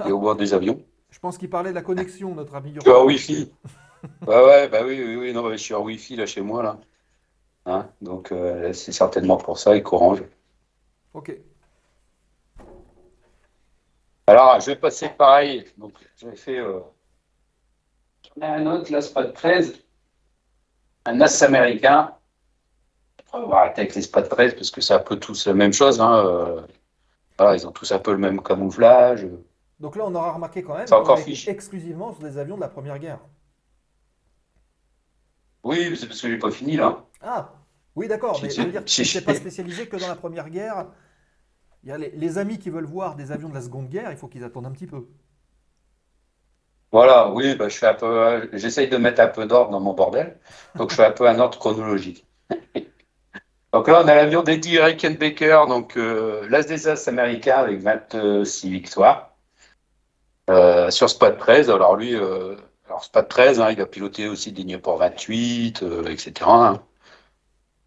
Les haubans des avions. Je pense qu'il parlait de la connexion, notre ami. Tu es en Wi-Fi? Bah, ouais, bah oui. Non, je suis en Wi-Fi là chez moi. Là. Hein? Donc, c'est certainement pour ça, et qu'Orange. OK. Alors, je vais passer pareil. Donc, j'ai fait. On a un autre, là, SPAD 13, un as américain. On va arrêter avec les SPAD 13 parce que c'est un peu tous la même chose. Hein. Voilà, ils ont tous un peu le même camouflage. Donc là, on aura remarqué quand même qu'on est exclusivement sur des avions de la Première Guerre. Oui, c'est parce que je n'ai pas fini, là. Ah, oui, d'accord. Mais je veux dire que tu n'es pas spécialisé que dans la Première Guerre. Il y a les amis qui veulent voir des avions de la Seconde Guerre, il faut qu'ils attendent un petit peu. Voilà, oui, bah, j'essaye de mettre un peu d'ordre dans mon bordel, donc je fais un peu un ordre chronologique. Donc là, on a l'avion d'Eddie Rickenbacker, donc l'as des as américain avec 26 victoires sur SPAD 13. Alors lui, SPAD 13, hein, il a piloté aussi des Nieuport 28, etc. Hein.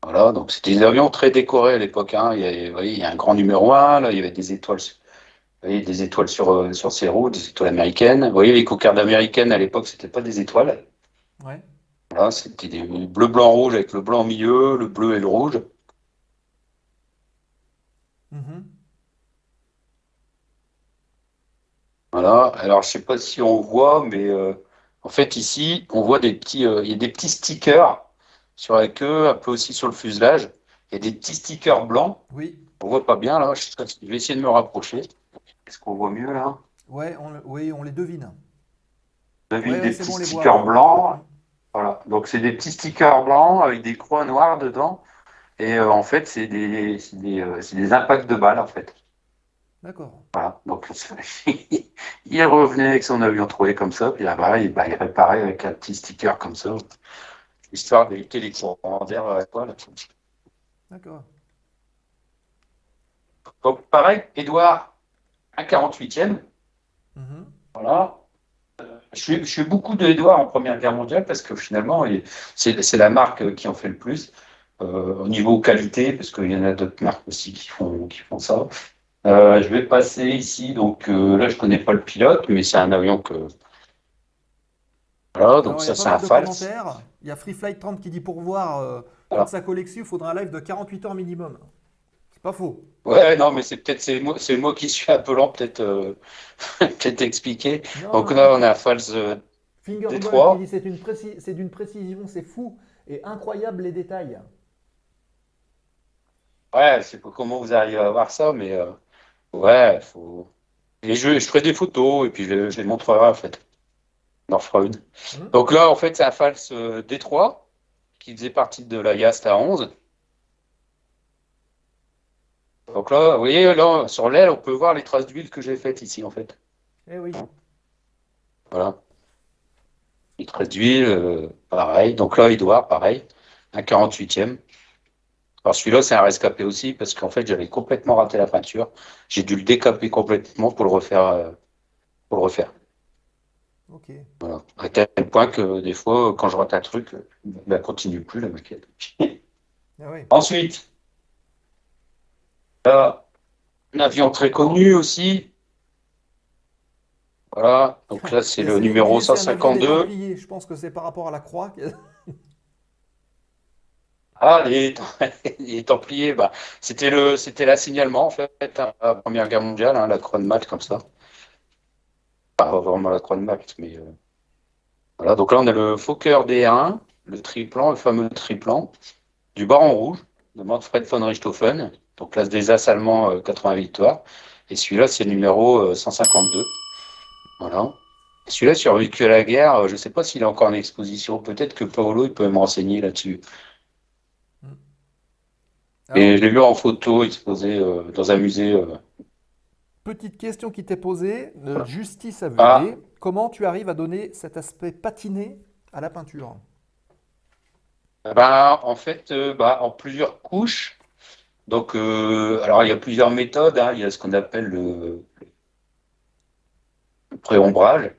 Voilà, donc c'était des avions très décorés à l'époque. Hein. Il y a un grand numéro 1, là, il y avait des étoiles. Vous voyez, des étoiles sur ses roues, des étoiles américaines. Vous voyez, les cocardes américaines, à l'époque, c'était pas des étoiles. Ouais. Voilà, c'était des bleu, blanc, rouge avec le blanc au milieu, le bleu et le rouge. Voilà. Alors, je sais pas si on voit, mais en fait, ici, on voit des petits... il y a des petits stickers sur la queue, un peu aussi sur le fuselage. Il y a des petits stickers blancs. Oui. On voit pas bien, là. Je vais essayer de me rapprocher. Est-ce qu'on voit mieux là? Ouais, on les devine. On devine des petits stickers blancs. Voilà, donc c'est des petits stickers blancs avec des croix noires dedans. Et en fait, c'est des impacts de balles en fait. D'accord. Voilà, donc il revenait avec son avion troué comme ça, puis là-bas, il réparait avec un petit sticker comme ça, histoire d'éviter les courants d'air à l'étoile. D'accord. Donc pareil, Eduard. Un 48e. Voilà. Je suis beaucoup de Edouard en Première Guerre mondiale parce que finalement, c'est la marque qui en fait le plus au niveau qualité, parce qu'il y en a d'autres marques aussi qui font ça. Je vais passer ici. Donc là, je ne connais pas le pilote, mais c'est un avion que. Voilà, donc alors, ça, c'est un false. Il y a Free Flight 30 qui dit pour voir sa collection, il faudra un live de 48 heures minimum. Pas faux. Ouais, non, mais c'est moi qui suis un peu lent, peut-être peut-être expliqué. Donc là, on a un false D3. C'est d'une précision, c'est fou et incroyable les détails. Ouais, je sais pas comment vous arrivez à voir ça, mais ouais, faut. Et je ferai des photos et puis je les montrerai en fait. On en fera une. Donc là, en fait, c'est un false D3 qui faisait partie de la YAST à 11. Donc là, vous voyez, là, sur l'aile, on peut voir les traces d'huile que j'ai faites ici, en fait. Eh oui. Voilà. Les traces d'huile, pareil. Donc là, Edouard, pareil. Un 48e. Alors celui-là, c'est un rescapé aussi, parce qu'en fait, j'avais complètement raté la peinture. J'ai dû le décaper complètement pour le refaire. OK. Voilà. À tel point que, des fois, quand je rate un truc, elle ne continue plus, la maquette. Ah oui. Ensuite... Un avion très connu aussi. Voilà, donc là c'est le numéro 152. Je pense que c'est par rapport à la croix. Ah, les Templiers, bah, c'était l'assignalement en fait, hein, à la Première Guerre mondiale, hein, la croix de Malte comme ça. Pas vraiment la croix de Malte, mais voilà. Donc là on a le Fokker DR1, le triplan, le fameux triplan du Baron Rouge, de Manfred von Richthofen, donc classe des As allemands, 80 victoires. Et celui-là c'est le numéro 152. Voilà. Celui-là survécu à la guerre, je ne sais pas s'il est encore en exposition. Peut-être que Paolo il peut me renseigner là-dessus. Ah, et oui. Je l'ai vu en photo exposé dans un musée. Petite question qui t'est posée, voilà. Justice à Vuillet. Comment tu arrives à donner cet aspect patiné à la peinture? Bah, en fait, en plusieurs couches. Donc, alors il y a plusieurs méthodes. Hein. Il y a ce qu'on appelle le pré-ombrage,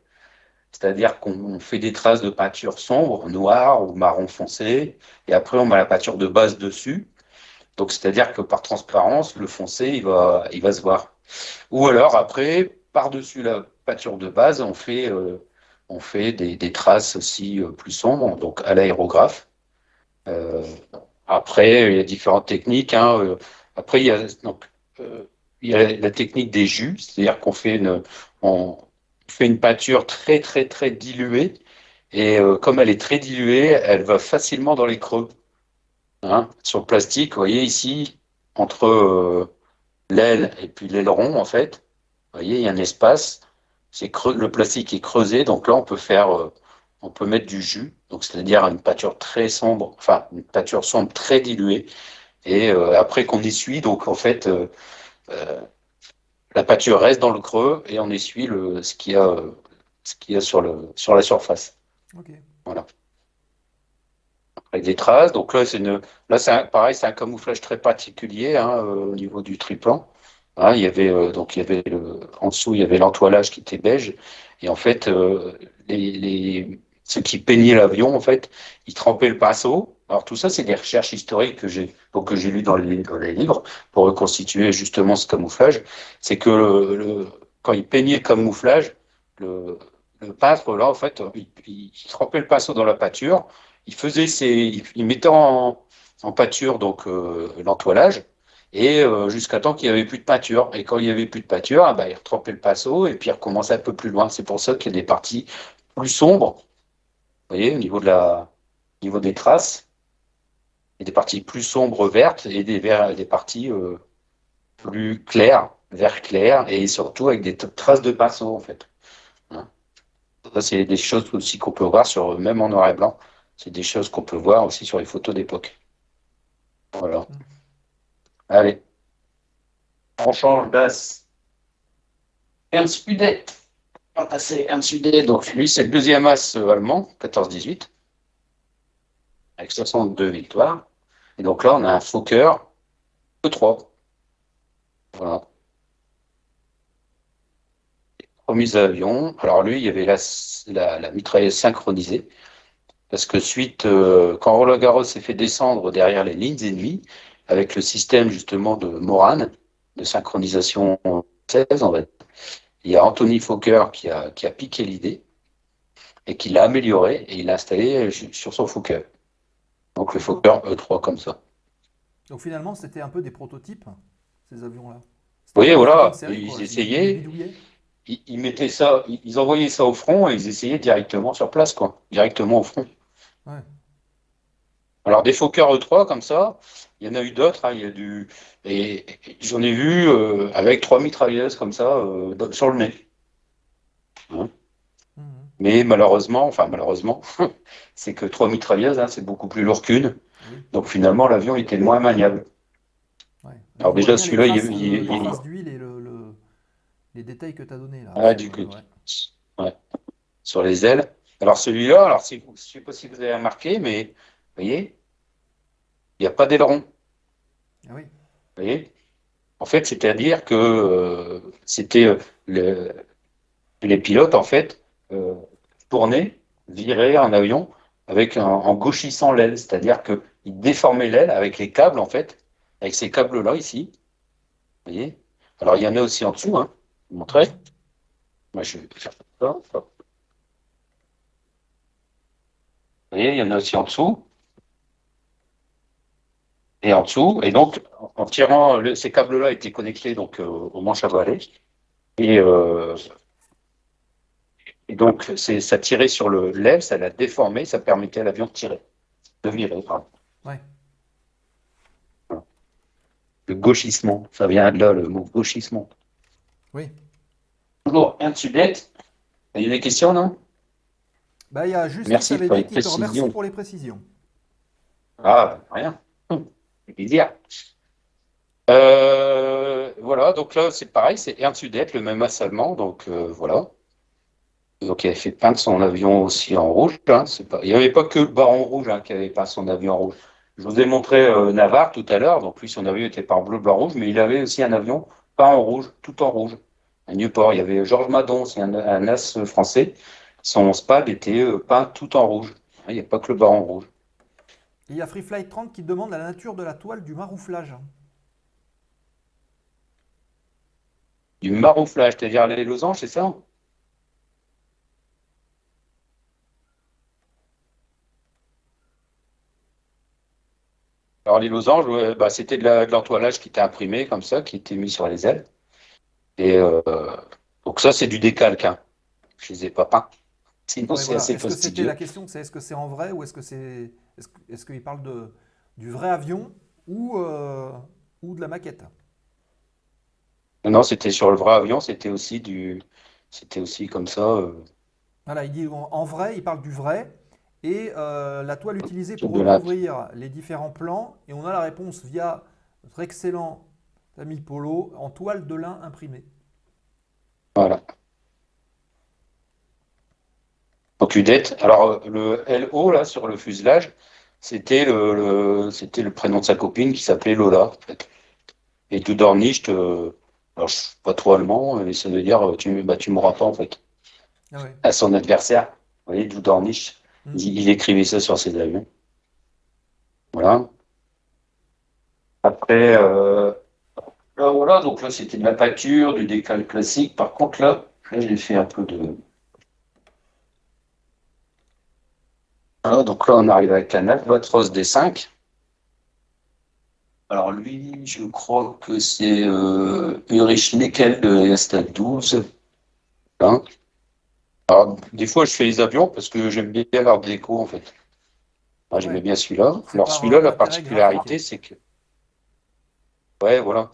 c'est-à-dire qu'on fait des traces de peinture sombre, noire ou marron foncé, et après on met la peinture de base dessus. Donc, c'est-à-dire que par transparence, le foncé, il va se voir. Ou alors, après, par-dessus la peinture de base, on fait des traces aussi plus sombres, donc à l'aérographe. Après, il y a différentes techniques. Hein. Après, il y a la technique des jus, c'est-à-dire qu'on fait une peinture très, très, très diluée. Et comme elle est très diluée, elle va facilement dans les creux. Hein, sur le plastique, vous voyez ici, entre l'aile et puis l'aileron, en fait, vous voyez, il y a un espace, le plastique est creusé, donc là, on peut mettre du jus, donc c'est-à-dire une peinture très sombre, enfin, une peinture sombre très diluée, et après qu'on essuie, donc en fait, la peinture reste dans le creux, et on essuie ce qu'il y a sur la surface. Okay. Voilà. Avec des traces, donc là pareil, c'est un camouflage très particulier, hein, au niveau du triplan. Hein, en dessous il y avait l'entoilage qui était beige, et en fait ceux qui peignaient l'avion, en fait, ils trempaient le pinceau. Alors tout ça c'est des recherches historiques que j'ai lues dans les livres pour reconstituer justement ce camouflage. C'est que quand ils peignaient le camouflage, le peintre là en fait, il trempait le pinceau dans la peinture. Il mettait en peinture donc l'entoilage, et jusqu'à temps qu'il n'y avait plus de peinture. Et quand il n'y avait plus de peinture, ah, bah, il retrempait le pinceau et puis il recommençait un peu plus loin. C'est pour ça qu'il y a des parties plus sombres, vous voyez, au niveau des traces, et des parties plus sombres vertes, et des parties plus claires, vert clair, et surtout avec des traces de pinceau en fait. Hein. Ça, c'est des choses aussi qu'on peut voir même en noir et blanc. C'est des choses qu'on peut voir aussi sur les photos d'époque. Voilà. Allez. On change d'as. Ernst Udet. On va passer Ernst Udet. Donc, lui, c'est le deuxième as allemand, 14-18, avec 62 victoires. Et donc là, on a un Fokker E3. Voilà. Les premiers avions. Alors, lui, il y avait la mitrailleuse synchronisée. Parce que quand Roland Garros s'est fait descendre derrière les lignes ennemies, avec le système justement de Morane, de synchronisation 16, en fait, il y a Anthony Fokker qui a piqué l'idée et qui l'a amélioré, et il l'a installé sur son Fokker. Donc le Fokker E3 comme ça. Donc finalement, c'était un peu des prototypes, ces avions-là. Oui, voilà, ils essayaient. Ils mettaient ça, ils envoyaient ça au front et ils essayaient directement sur place, quoi. Directement au front. Ouais. Alors, des Fokker E3 comme ça, il y en a eu d'autres. Hein, et j'en ai vu avec 3 mitrailleuses comme ça sur le nez. Hein. Mmh. Mais malheureusement, c'est que 3 mitrailleuses, hein, c'est beaucoup plus lourd qu'une. Mmh. Donc, finalement, l'avion était moins maniable. Ouais. Alors, déjà, celui-là, les détails que tu as donnés là. Ah, du coup. Ouais. Ouais. Sur les ailes. Alors, celui-là, je ne sais pas si vous avez remarqué, mais vous voyez, il n'y a pas d'aileron. Ah oui. Vous voyez? En fait, c'est-à-dire que c'était les pilotes, en fait, tournaient, viraient un avion en gauchissant l'aile. C'est-à-dire qu'ils déformaient l'aile avec les câbles, en fait, avec ces câbles-là ici. Vous voyez? Alors, il y en a aussi en dessous, hein. Je vais vous montrer. Moi, je vais faire ça. Vous voyez, il y en a aussi en dessous. Et en dessous. Et donc, en tirant, ces câbles-là étaient connectés donc, aux manches à balai. Et donc, ça tirait sur l'aile, ça l'a déformé, ça permettait à l'avion de tirer, de virer, pardon. Ouais. Le gauchissement, ça vient de là, le mot gauchissement. Oui. Bonjour, Ernst Udet. Il y a des questions, non? Bah, il y a juste merci pour les précisions. Merci pour les précisions. Ah, rien. C'est plaisir. Voilà, donc là, c'est pareil, c'est Ernst Udet, le même as allemand, donc voilà. Donc, il avait fait peindre son avion aussi en rouge. Hein, pas... Il n'y avait pas que le baron rouge hein, qui avait peint son avion en rouge. Je vous ai montré Navarre tout à l'heure. Donc, lui, son avion était par bleu, blanc, rouge, mais il avait aussi un avion peint en rouge, tout en rouge. À Nieuport, il y avait Georges Madon, c'est un as français. Son SPAD était peint tout en rouge. Il n'y a pas que le baron rouge. Et il y a Free Flight 30 qui demande la nature de la toile du marouflage. Du marouflage, c'est-à-dire les losanges, c'est ça? Alors les losanges, ouais, bah, c'était de l'entoilage qui était imprimé comme ça, qui était mis sur les ailes. Et donc ça, c'est du décalque. Hein. Je ne les ai pas peints. Sinon, ouais, c'est voilà. Assez fastidieux. La question, c'est est-ce que c'est en vrai ou est-ce que c'est, est-ce qu'il parle du vrai avion ou de la maquette? Non, c'était sur le vrai avion. C'était aussi comme ça. Voilà, il dit en vrai, il parle du vrai. Et la toile utilisée pour recouvrir les différents plans. Et on a la réponse via notre excellent ami Polo en toile de lin imprimée. Voilà. Donc Udet. Alors le LO là sur le fuselage, c'était le prénom de sa copine qui s'appelait Lola. En fait. Et tout Dornicht, alors je suis pas trop allemand, mais ça veut dire tu m'auras pas en fait. Ah ouais. À son adversaire. Vous voyez, tout Dornicht. Il écrivait ça sur ses avions. Voilà. Après, là, voilà, donc là, c'était de la peinture, du décal classique. Par contre, là j'ai fait un peu de... Voilà, donc là, on arrive avec la Albatros D5. Alors lui, je crois que c'est Ulrich Neckel de Stade 12. Hein. Alors, des fois, je fais les avions parce que j'aime bien l'art déco, en fait. Ouais. J'aimais bien celui-là. Alors, celui-là, la particularité, c'est que... Ouais, voilà.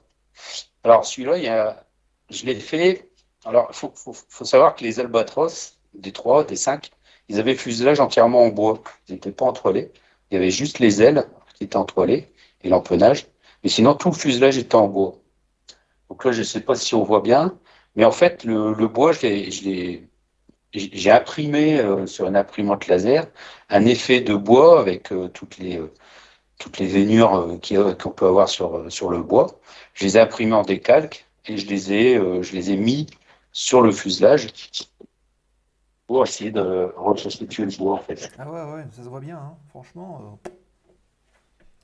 Alors, celui-là, je l'ai fait... Alors, il faut savoir que les albatros, des 3, des 5, ils avaient fuselage entièrement en bois. Ils n'étaient pas entoilés. Il y avait juste les ailes qui étaient entoilées et l'empennage. Mais sinon, tout le fuselage était en bois. Donc là, je ne sais pas si on voit bien. Mais en fait, le bois, j'ai imprimé sur une imprimante laser un effet de bois avec toutes les veinures qu'on peut avoir sur le bois. Je les ai imprimés en décalque et je les ai mis sur le fuselage pour essayer de reconstituer le bois en fait. Ah ouais, ça se voit bien, hein. Franchement.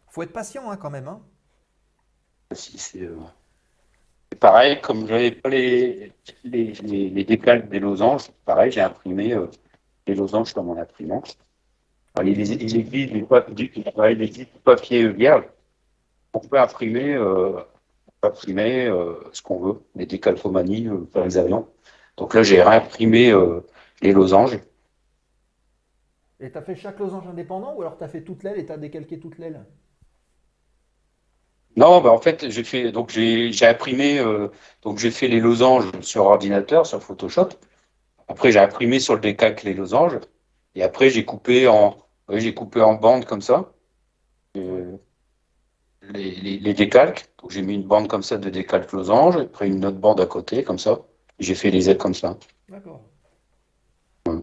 Faut être patient hein, quand même. Hein. Si c'est... Pareil, comme je n'avais pas les décalques des losanges, pareil, j'ai imprimé les losanges dans mon imprimante. Il existe du papier vierge. On peut imprimer ce qu'on veut, les décalcomanies par les avions. Donc là, j'ai réimprimé les losanges. Et tu as fait chaque losange indépendant ou alors tu as fait toute l'aile et tu as décalqué toute l'aile? Non, bah en fait, j'ai imprimé, donc j'ai fait les losanges sur ordinateur, sur Photoshop. Après, j'ai imprimé sur le décalque les losanges. Et après, j'ai coupé en bandes comme ça, les décalques. Donc, j'ai mis une bande comme ça de décalque losange, après une autre bande à côté, comme ça. J'ai fait les ailes comme ça. D'accord. Ouais.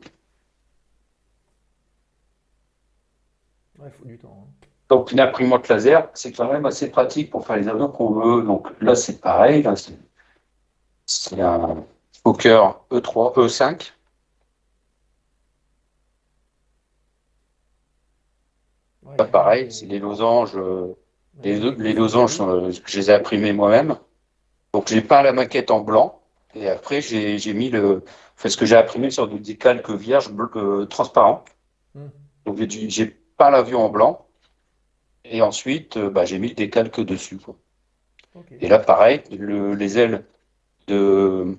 Ouais, faut du temps, hein. Donc, une imprimante laser, c'est quand même assez pratique pour faire les avions qu'on veut. Donc là, c'est pareil. Là, c'est un Fokker E3, E5. Ouais, pas pareil, c'est les losanges. Les losanges, je les ai imprimés moi-même. Donc j'ai peint la maquette en blanc et après j'ai mis le, enfin, ce que j'ai imprimé sur des calques vierges transparents. Donc j'ai peint l'avion en blanc et ensuite j'ai mis des calques dessus. Quoi. Okay. Et là pareil, les ailes de...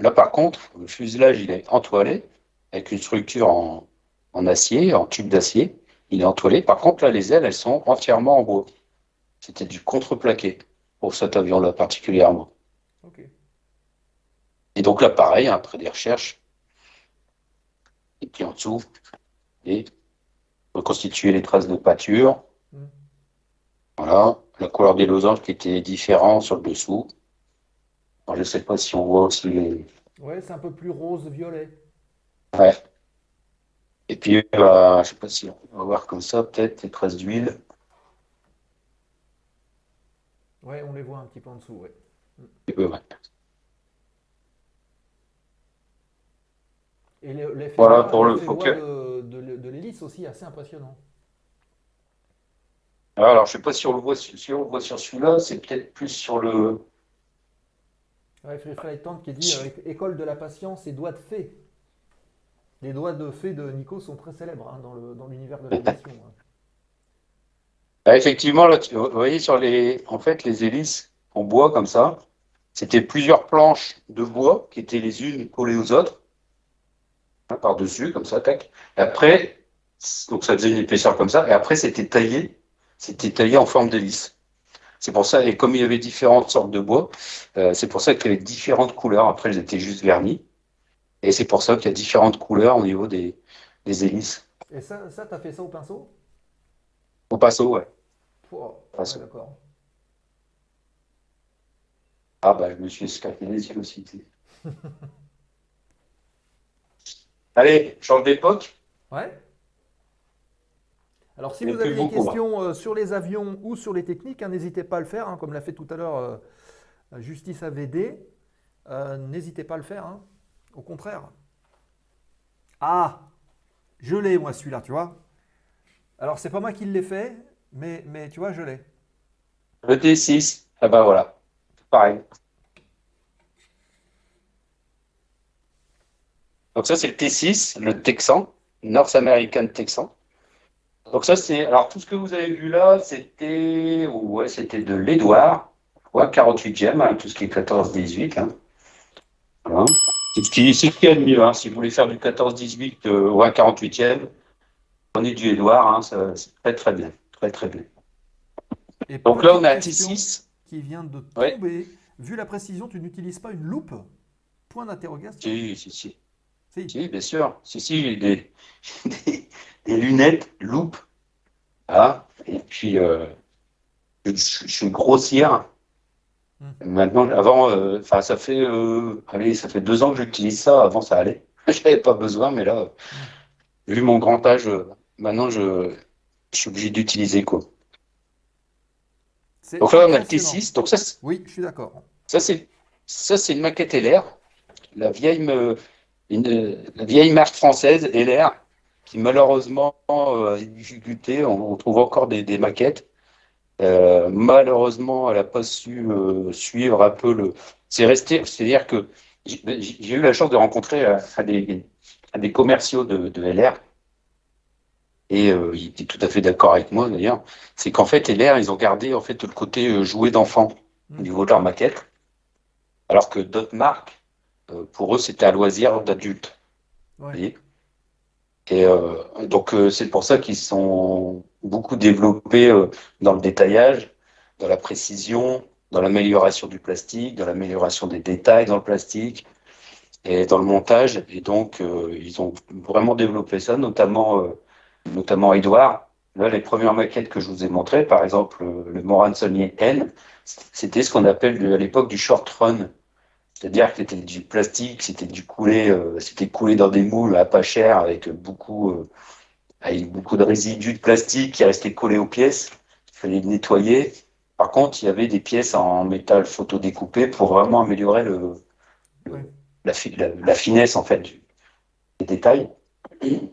Là par contre, le fuselage il est entoilé avec une structure en acier, en tube d'acier. Il est entoilé. Par contre, là, les ailes, elles sont entièrement en bois. C'était du contreplaqué pour cet avion-là particulièrement. Okay. Et donc là, pareil, après des recherches, et puis en dessous, et reconstituer les traces de peinture. Mmh. Voilà. La couleur des losanges qui était différente sur le dessous. Alors, je ne sais pas si on voit aussi les... Ouais, c'est un peu plus rose-violet. Ouais. Et puis, je ne sais pas si on va voir comme ça, peut-être les traces d'huile. Ouais, on les voit un petit peu en dessous, ouais. Et l'effet voilà pour le Fokker de l'hélice aussi, assez impressionnant. Alors, je ne sais pas si on le voit, si on le voit sur celui-là, c'est peut-être plus sur le... Ouais, Free Flight Tank qui dit « École de la patience et doigts de fée ». Les doigts de fée de Nico sont très célèbres hein, dans l'univers de l'aviation. Hein. Effectivement, là, vous voyez, sur les hélices en bois comme ça, c'était plusieurs planches de bois qui étaient les unes collées aux autres, hein, par-dessus, comme ça, tac. Et après, donc ça faisait une épaisseur comme ça, et après, c'était taillé en forme d'hélice. C'est pour ça, et comme il y avait différentes sortes de bois, c'est pour ça qu'il y avait différentes couleurs. Après, elles étaient juste vernies. Et c'est pour ça qu'il y a différentes couleurs au niveau des hélices. Et ça t'as fait ça au pinceau? Au pinceau, ouais. Oh, pinceau. Ouais, d'accord. Ah bah, je me suis escapé les yeux aussi. Allez, change d'époque. Ouais. Alors, si vous avez des questions sur les avions ou sur les techniques, n'hésitez pas à le faire, hein, comme l'a fait tout à l'heure Justice AVD. N'hésitez pas à le faire, hein. Au contraire. Ah, je l'ai, moi, celui-là, tu vois. Alors, c'est pas moi qui l'ai fait, mais tu vois, je l'ai. Le T6, ah ben voilà, pareil. Donc ça, c'est le T6, le Texan, North American Texan. Donc ça, c'est... Alors, tout ce que vous avez vu là, c'était... Ouais, c'était de l'Edouard, ouais, 48e, hein, tout ce qui est 14-18, hein. Voilà. C'est ce qu'il y a de mieux, hein. Si vous voulez faire du 14-18 ou un 48e, prenez du Edouard, hein. C'est très très bien, très très bien. Et donc là on a un T6 qui vient de tomber. Ouais. Vu la précision, tu n'utilises pas une loupe? Point d'interrogation. Si, bien sûr. Si, j'ai des lunettes, loupe. Ah, et puis je suis grossière. Maintenant, avant, ça fait 2 ans que j'utilise ça. Avant, ça allait. J'avais pas besoin, mais là, vu mon grand âge, maintenant, je suis obligé d'utiliser quoi. Donc là, on a le T6. Donc ça, oui, je suis d'accord. Ça, c'est une maquette LR, la vieille marque française LR, qui malheureusement a des difficultés. On trouve encore des maquettes. Malheureusement, elle n'a pas su suivre un peu le. C'est resté. C'est-à-dire que j'ai eu la chance de rencontrer à des commerciaux de LR, et ils étaient tout à fait d'accord avec moi d'ailleurs. C'est qu'en fait, LR, ils ont gardé en fait le côté jouet d'enfant au niveau de leur maquette, alors que d'autres marques, pour eux, c'était un loisir d'adulte. Ouais. Et donc c'est pour ça qu'ils sont beaucoup développés dans le détaillage, dans la précision, dans l'amélioration du plastique, dans l'amélioration des détails dans le plastique et dans le montage. Et donc ils ont vraiment développé ça, notamment Edouard. Là, les premières maquettes que je vous ai montrées, par exemple le Morane-Saulnier N, c'était ce qu'on appelle à l'époque du short run. C'est-à-dire que c'était du plastique, c'était coulé dans des moules à pas cher avec beaucoup de résidus de plastique qui restaient collés aux pièces. Il fallait les nettoyer. Par contre, il y avait des pièces en métal photodécoupé pour vraiment améliorer la finesse en fait des détails.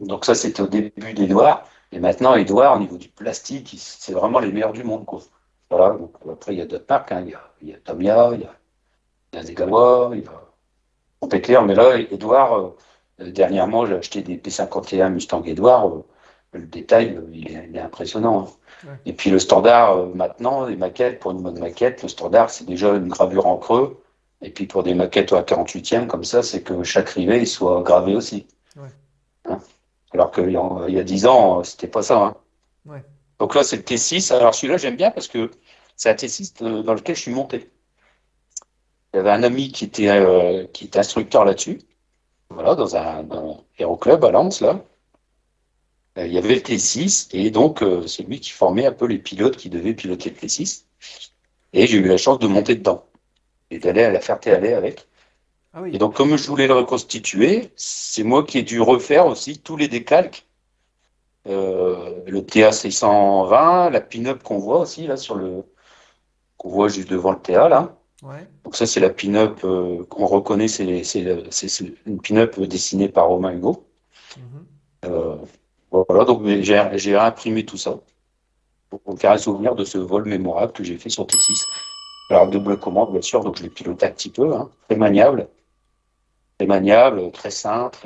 Donc ça, c'était au début d'Edouard. Et maintenant, Edouard, au niveau du plastique, c'est vraiment les meilleurs du monde, quoi. Voilà. Donc, après, il y a d'autres marques, hein. Il y a Tomia, il y a il a des Galois, il va compéter. Mais là, Eduard, dernièrement, j'ai acheté des P-51 Mustang Eduard. Le détail, il est impressionnant. Hein. Ouais. Et puis le standard, maintenant, les maquettes, pour une bonne maquette, le standard, c'est déjà une gravure en creux. Et puis pour des maquettes à 48e, comme ça, c'est que chaque rivet soit gravé aussi. Ouais. Hein. Alors qu'il y a 10 ans, c'était pas ça. Hein. Ouais. Donc là, c'est le T6. Alors celui-là, j'aime bien parce que c'est un T6 dans lequel je suis monté. J'avais un ami qui était instructeur là-dessus, voilà, dans un aéroclub à Lens, là. Il y avait le T6, et donc c'est lui qui formait un peu les pilotes qui devaient piloter le T6. Et j'ai eu la chance de monter dedans et d'aller à la Ferté-Alais avec. Ah oui. Et donc, comme je voulais le reconstituer, c'est moi qui ai dû refaire aussi tous les décalques. Le TA620, la pin-up qu'on voit aussi, là, qu'on voit juste devant le TA, là. Ouais. Donc ça, c'est la pin-up qu'on reconnaît, c'est une pin-up dessinée par Romain Hugo. Mm-hmm. Voilà, donc j'ai imprimé tout ça pour me faire un souvenir de ce vol mémorable que j'ai fait sur T6. Alors, double commande, bien sûr, donc je l'ai piloté un petit peu, hein, très maniable, très simple,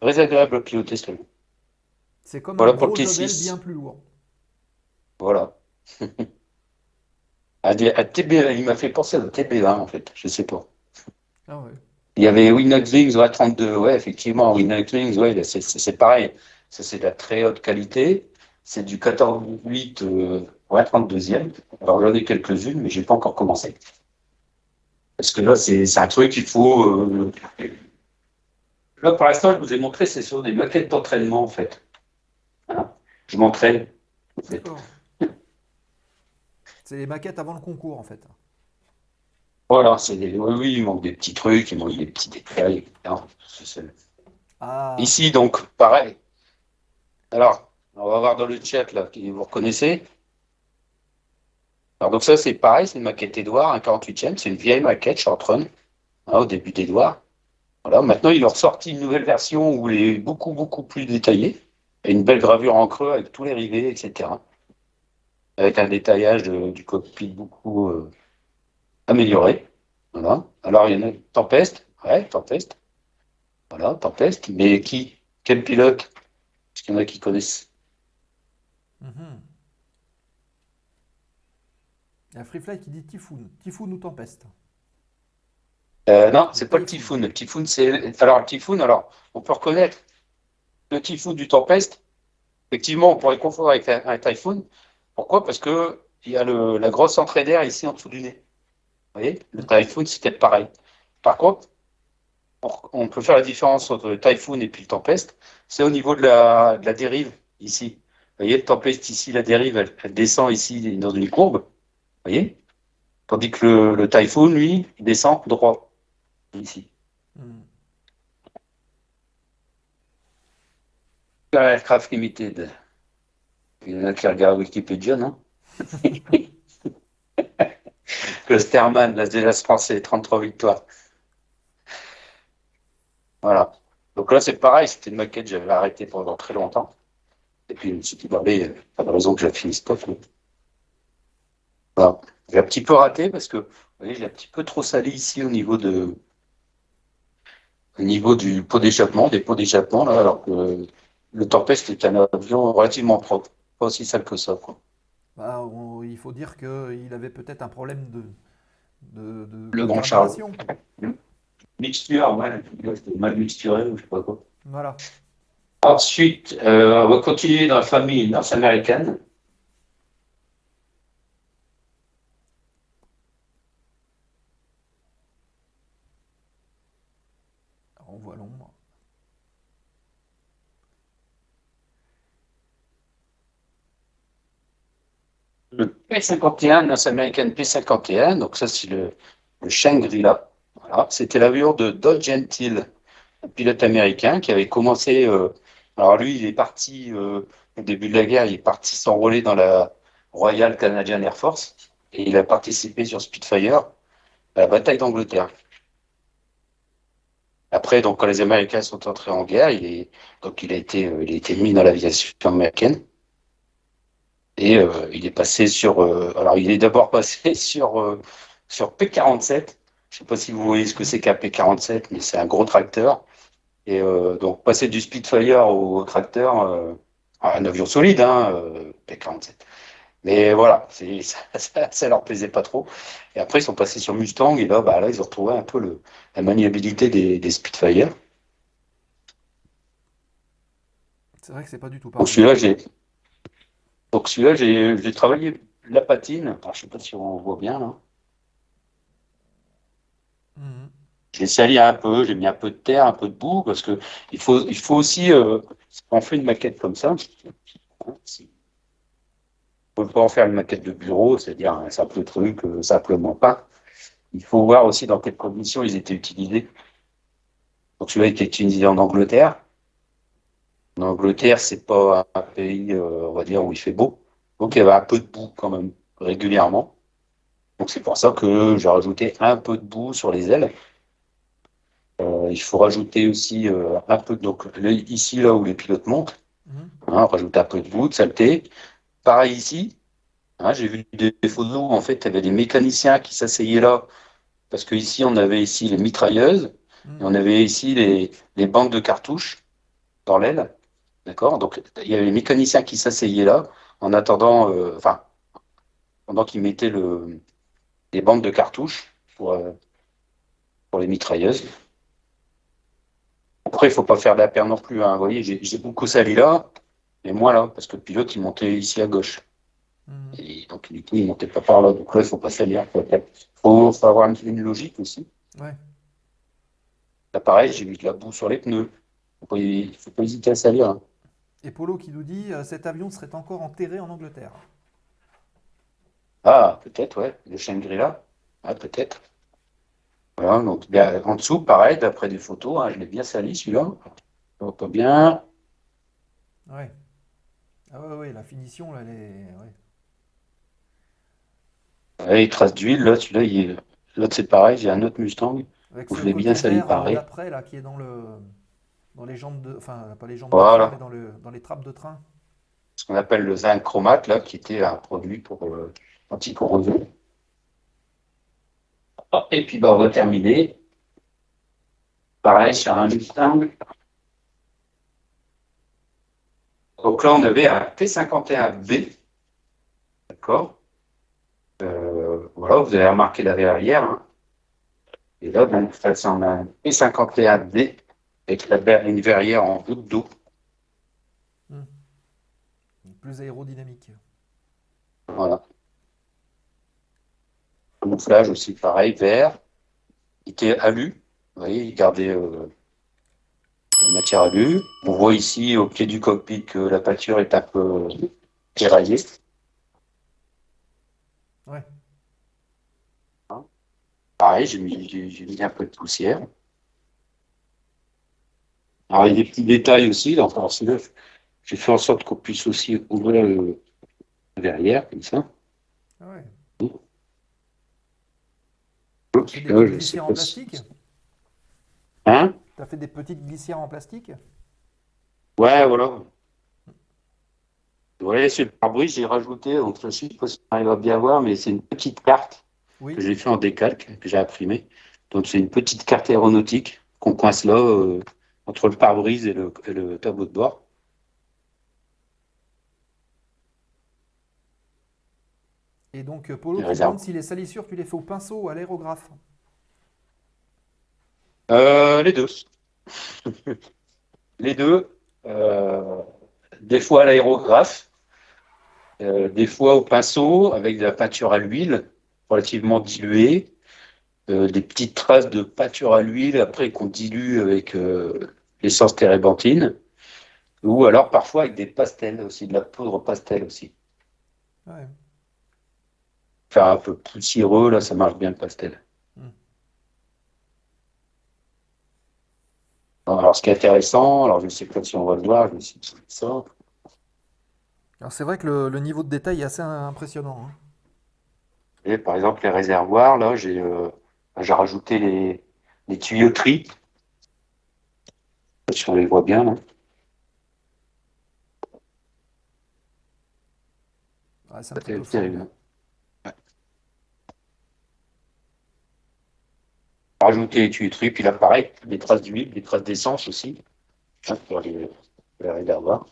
très agréable à piloter ce vélo. C'est comme voilà un gros pour le T6. Bien plus lourd. Voilà. Il m'a fait penser à un TB20, en fait, je sais pas. Ah ouais. Il y avait Winux Wings, ouais, 32, ouais, effectivement, Winux Wings, ouais, c'est pareil. Ça, c'est de la très haute qualité. C'est du 14.8, ouais, 32e. Alors, j'en ai quelques-unes, mais j'ai pas encore commencé. Parce que là, c'est un truc qu'il faut... Là, pour l'instant, je vous ai montré, c'est sur des maquettes d'entraînement, en fait. Voilà. Je m'entraîne, en fait. C'est les maquettes avant le concours, en fait. Voilà, oui, il manque des petits trucs, il manque des petits détails. Non, ah. Ici, donc, pareil. Alors, on va voir dans le chat, là, qui vous reconnaissez. Alors, donc ça, c'est pareil, c'est une maquette Edouard, un 48e, c'est une vieille maquette short run, hein, au début d'Edouard. Voilà, maintenant, il a ressorti une nouvelle version où elle est beaucoup, beaucoup plus détaillée, et une belle gravure en creux avec tous les rivets, etc. Avec un détaillage du cockpit beaucoup amélioré. Voilà. Alors, il y en a Tempest, ouais, Tempest. Voilà, Tempest, mais quel pilote? Parce qu'il y en a qui connaissent. Mm-hmm. Il y a Freefly qui dit Typhoon ou Tempest. Non, c'est pas le Typhoon. Typhoon, c'est... Alors, le Typhoon, alors, on peut reconnaître le Typhoon du Tempest. Effectivement, on pourrait confondre avec un Typhoon. Pourquoi? Parce que il y a la grosse entrée d'air ici en dessous du nez. Vous voyez? Le Typhoon, c'était pareil. Par contre, on peut faire la différence entre le Typhoon et puis le Tempest. C'est au niveau de la dérive ici. Vous voyez, le Tempest ici, la dérive, elle descend ici dans une courbe. Vous voyez? Tandis que le Typhoon, lui, il descend droit, ici. Mm. Aircraft Limited. Il y en a qui regardent Wikipédia, non? Klosterman, l'as déjà français, 33 victoires. Voilà. Donc là, c'est pareil, c'était une maquette que j'avais arrêtée pendant très longtemps. Et puis, je me suis dit, bah, mais, pas de raison que je la finisse pas. Mais... Voilà. J'ai un petit peu raté parce que, vous voyez, j'ai un petit peu trop sali ici au niveau du pot d'échappement, des pots d'échappement, là, alors que le Tempest est un avion relativement propre, pas aussi sale que ça, quoi. Bah, il faut dire qu'il avait peut-être un problème de le grand Charles. Mixture, ouais, c'était mal mixturé ou je sais pas quoi. Voilà. Ensuite, on va continuer dans la famille nord-américaine. On voit l'ombre. Le P-51, nord-américaine P-51, donc ça c'est le Shangri-La. Voilà. C'était l'avion de Don Gentile, un pilote américain qui avait commencé. Alors lui, il est parti au début de la guerre, il est parti s'enrôler dans la Royal Canadian Air Force et il a participé sur Spitfire à la bataille d'Angleterre. Après, donc, quand les Américains sont entrés en guerre, il a été mis dans l'aviation américaine et il est passé sur. Alors, il est d'abord passé sur P-47. sais pas si vous voyez ce que c'est qu'un P-47, mais c'est un gros tracteur. Et donc, passer du Spitfire au tracteur, un avion solide, hein, P-47. Mais voilà, ça leur plaisait pas trop. Et après, ils sont passés sur Mustang, et là, bah, là ils ont retrouvé un peu la maniabilité des Spitfire. C'est vrai que c'est pas du tout pareil. Donc celui-là, j'ai travaillé la patine. Alors, je sais pas si on voit bien, là. Mmh. J'ai sali un peu, j'ai mis un peu de terre, un peu de boue, parce que il faut aussi... on fait une maquette comme ça. On ne peut pas en faire une maquette de bureau, c'est-à-dire un simple truc, simplement pas. Il faut voir aussi dans quelles conditions ils étaient utilisés. Donc celui-là était utilisé en Angleterre. En Angleterre, c'est pas un pays, on va dire, où il fait beau. Donc il y avait un peu de boue quand même, régulièrement. Donc c'est pour ça que j'ai rajouté un peu de boue sur les ailes. Il faut rajouter aussi un peu, donc ici, là où les pilotes montent, hein, rajoute un peu de boue, de saleté. Pareil ici, hein, j'ai vu des photos où en fait il y avait des mécaniciens qui s'asseyaient là, parce qu'ici on avait ici les mitrailleuses, et on avait ici les banques de cartouches dans l'aile, d'accord. Donc il y avait les mécaniciens qui s'asseyaient là, en attendant, enfin, pendant qu'ils mettaient les banques de cartouches pour les mitrailleuses. Après, il ne faut pas faire de la paire non plus, hein. Vous voyez, j'ai beaucoup sali là. Et moi, là, parce que le pilote, il montait ici à gauche. Et donc, du coup, il ne montait pas par là. Donc là, il ne faut pas salir. Il faut avoir une logique aussi. Ouais. Là, pareil, j'ai mis de la boue sur les pneus. Il ne faut pas hésiter à salir. Hein. Et Polo qui nous dit cet avion serait encore enterré en Angleterre. Ah, peut-être, ouais. Le Shangri-La. Ah, peut-être. Voilà, donc, bien, en dessous, pareil, d'après des photos, hein, je l'ai bien sali, celui-là. On voit pas bien. Ouais. Ah ouais, ouais, la finition, là, elle est... Ouais. Ouais, trace d'huile, là, celui-là, l'autre, c'est pareil, j'ai un autre Mustang, où je l'ai bien sali, pareil. Après, là, qui est dans les jambes de... Enfin, pas les jambes voilà. De train, mais dans les trappes de train. Ce qu'on appelle le zinc chromate, là, qui était un produit pour anti-corrosion. Oh, et puis, bah, on va terminer. Pareil, sur un Mustang... Donc là, on avait un P-51B, d'accord. Voilà, vous avez remarqué la verrière. Hein. Et là, donc, ça, c'est un P-51B avec une verrière en goutte d'eau. Plus aérodynamique. Voilà. Camouflage aussi, pareil, vert. Il était alu. Vous voyez, il gardait... matière alu. On voit ici au pied du cockpit que la peinture est un peu éraillée. Ouais. Hein, pareil, j'ai mis un peu de poussière. Alors, il y a des petits détails aussi. Là, enfin, j'ai fait en sorte qu'on puisse aussi ouvrir le derrière, comme ça. Ouais. Oups, là, je sais pas si... Hein? Ça fait des petites glissières en plastique? Ouais, voilà. Vous voyez, sur le pare-brise, j'ai rajouté, donc je ne sais pas si on arrive à bien voir, mais c'est une petite carte que j'ai fait en décalque, que j'ai imprimée. Donc, c'est une petite carte aéronautique qu'on coince là, entre le pare-brise et le tableau de bord. Et donc, Polo, tu demandes si les salissures, tu les fais au pinceau ou à l'aérographe? Les deux. Les deux. Des fois à l'aérographe, des fois au pinceau avec de la peinture à l'huile relativement diluée, des petites traces de peinture à l'huile après qu'on dilue avec l'essence térébenthine, ou alors parfois avec des pastels aussi, de la poudre pastel aussi. Ouais. Faire un peu poussiéreux, là ça marche bien le pastel. Alors, ce qui est intéressant, alors je ne sais pas si on va le voir, je ne sais pas si ça. Alors, c'est vrai que le niveau de détail est assez impressionnant. Hein. Et par exemple, les réservoirs, là, j'ai rajouté les tuyauteries. Je ne sais pas si on les voit bien, là. Ouais, c'est terrible. Hein. Ouais. rajouter les tuyauteries, puis là, pareil, des traces d'huile, des traces d'essence aussi, pour aller les revoir.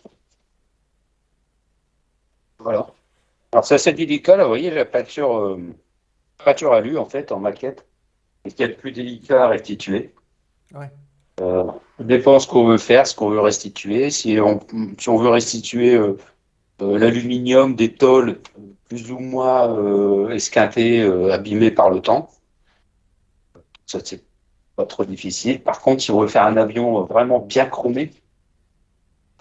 Voilà. Alors, ça, c'est délicat, là, vous voyez, la peinture, peinture alu, en fait, en maquette. Ce qu'il y a de plus délicat à restituer. Ouais. Dépend ce qu'on veut faire, ce qu'on veut restituer. Si on veut restituer l'aluminium des tôles plus ou moins esquintées, abîmées par le temps, ça c'est pas trop difficile. Par contre, si on veut faire un avion vraiment bien chromé,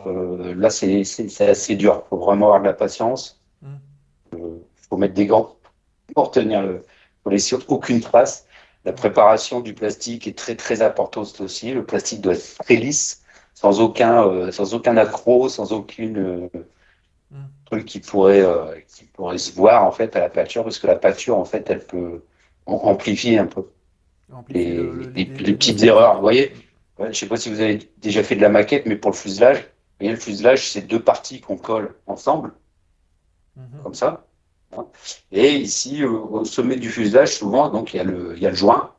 là c'est assez dur. Il faut vraiment avoir de la patience. Il faut mettre des gants pour tenir le. Pour laisser aucune trace. La préparation du plastique est très très importante aussi. Le plastique doit être très lisse, sans aucun accroc, sans aucune truc qui pourrait se voir en fait à la peinture, parce que la peinture en fait elle peut amplifier un peu les petites erreurs. Vous voyez, je sais pas si vous avez déjà fait de la maquette, mais pour le fuselage, vous voyez, le fuselage c'est deux parties qu'on colle ensemble, comme ça. Et ici, au sommet du fuselage, souvent, donc il y a le joint.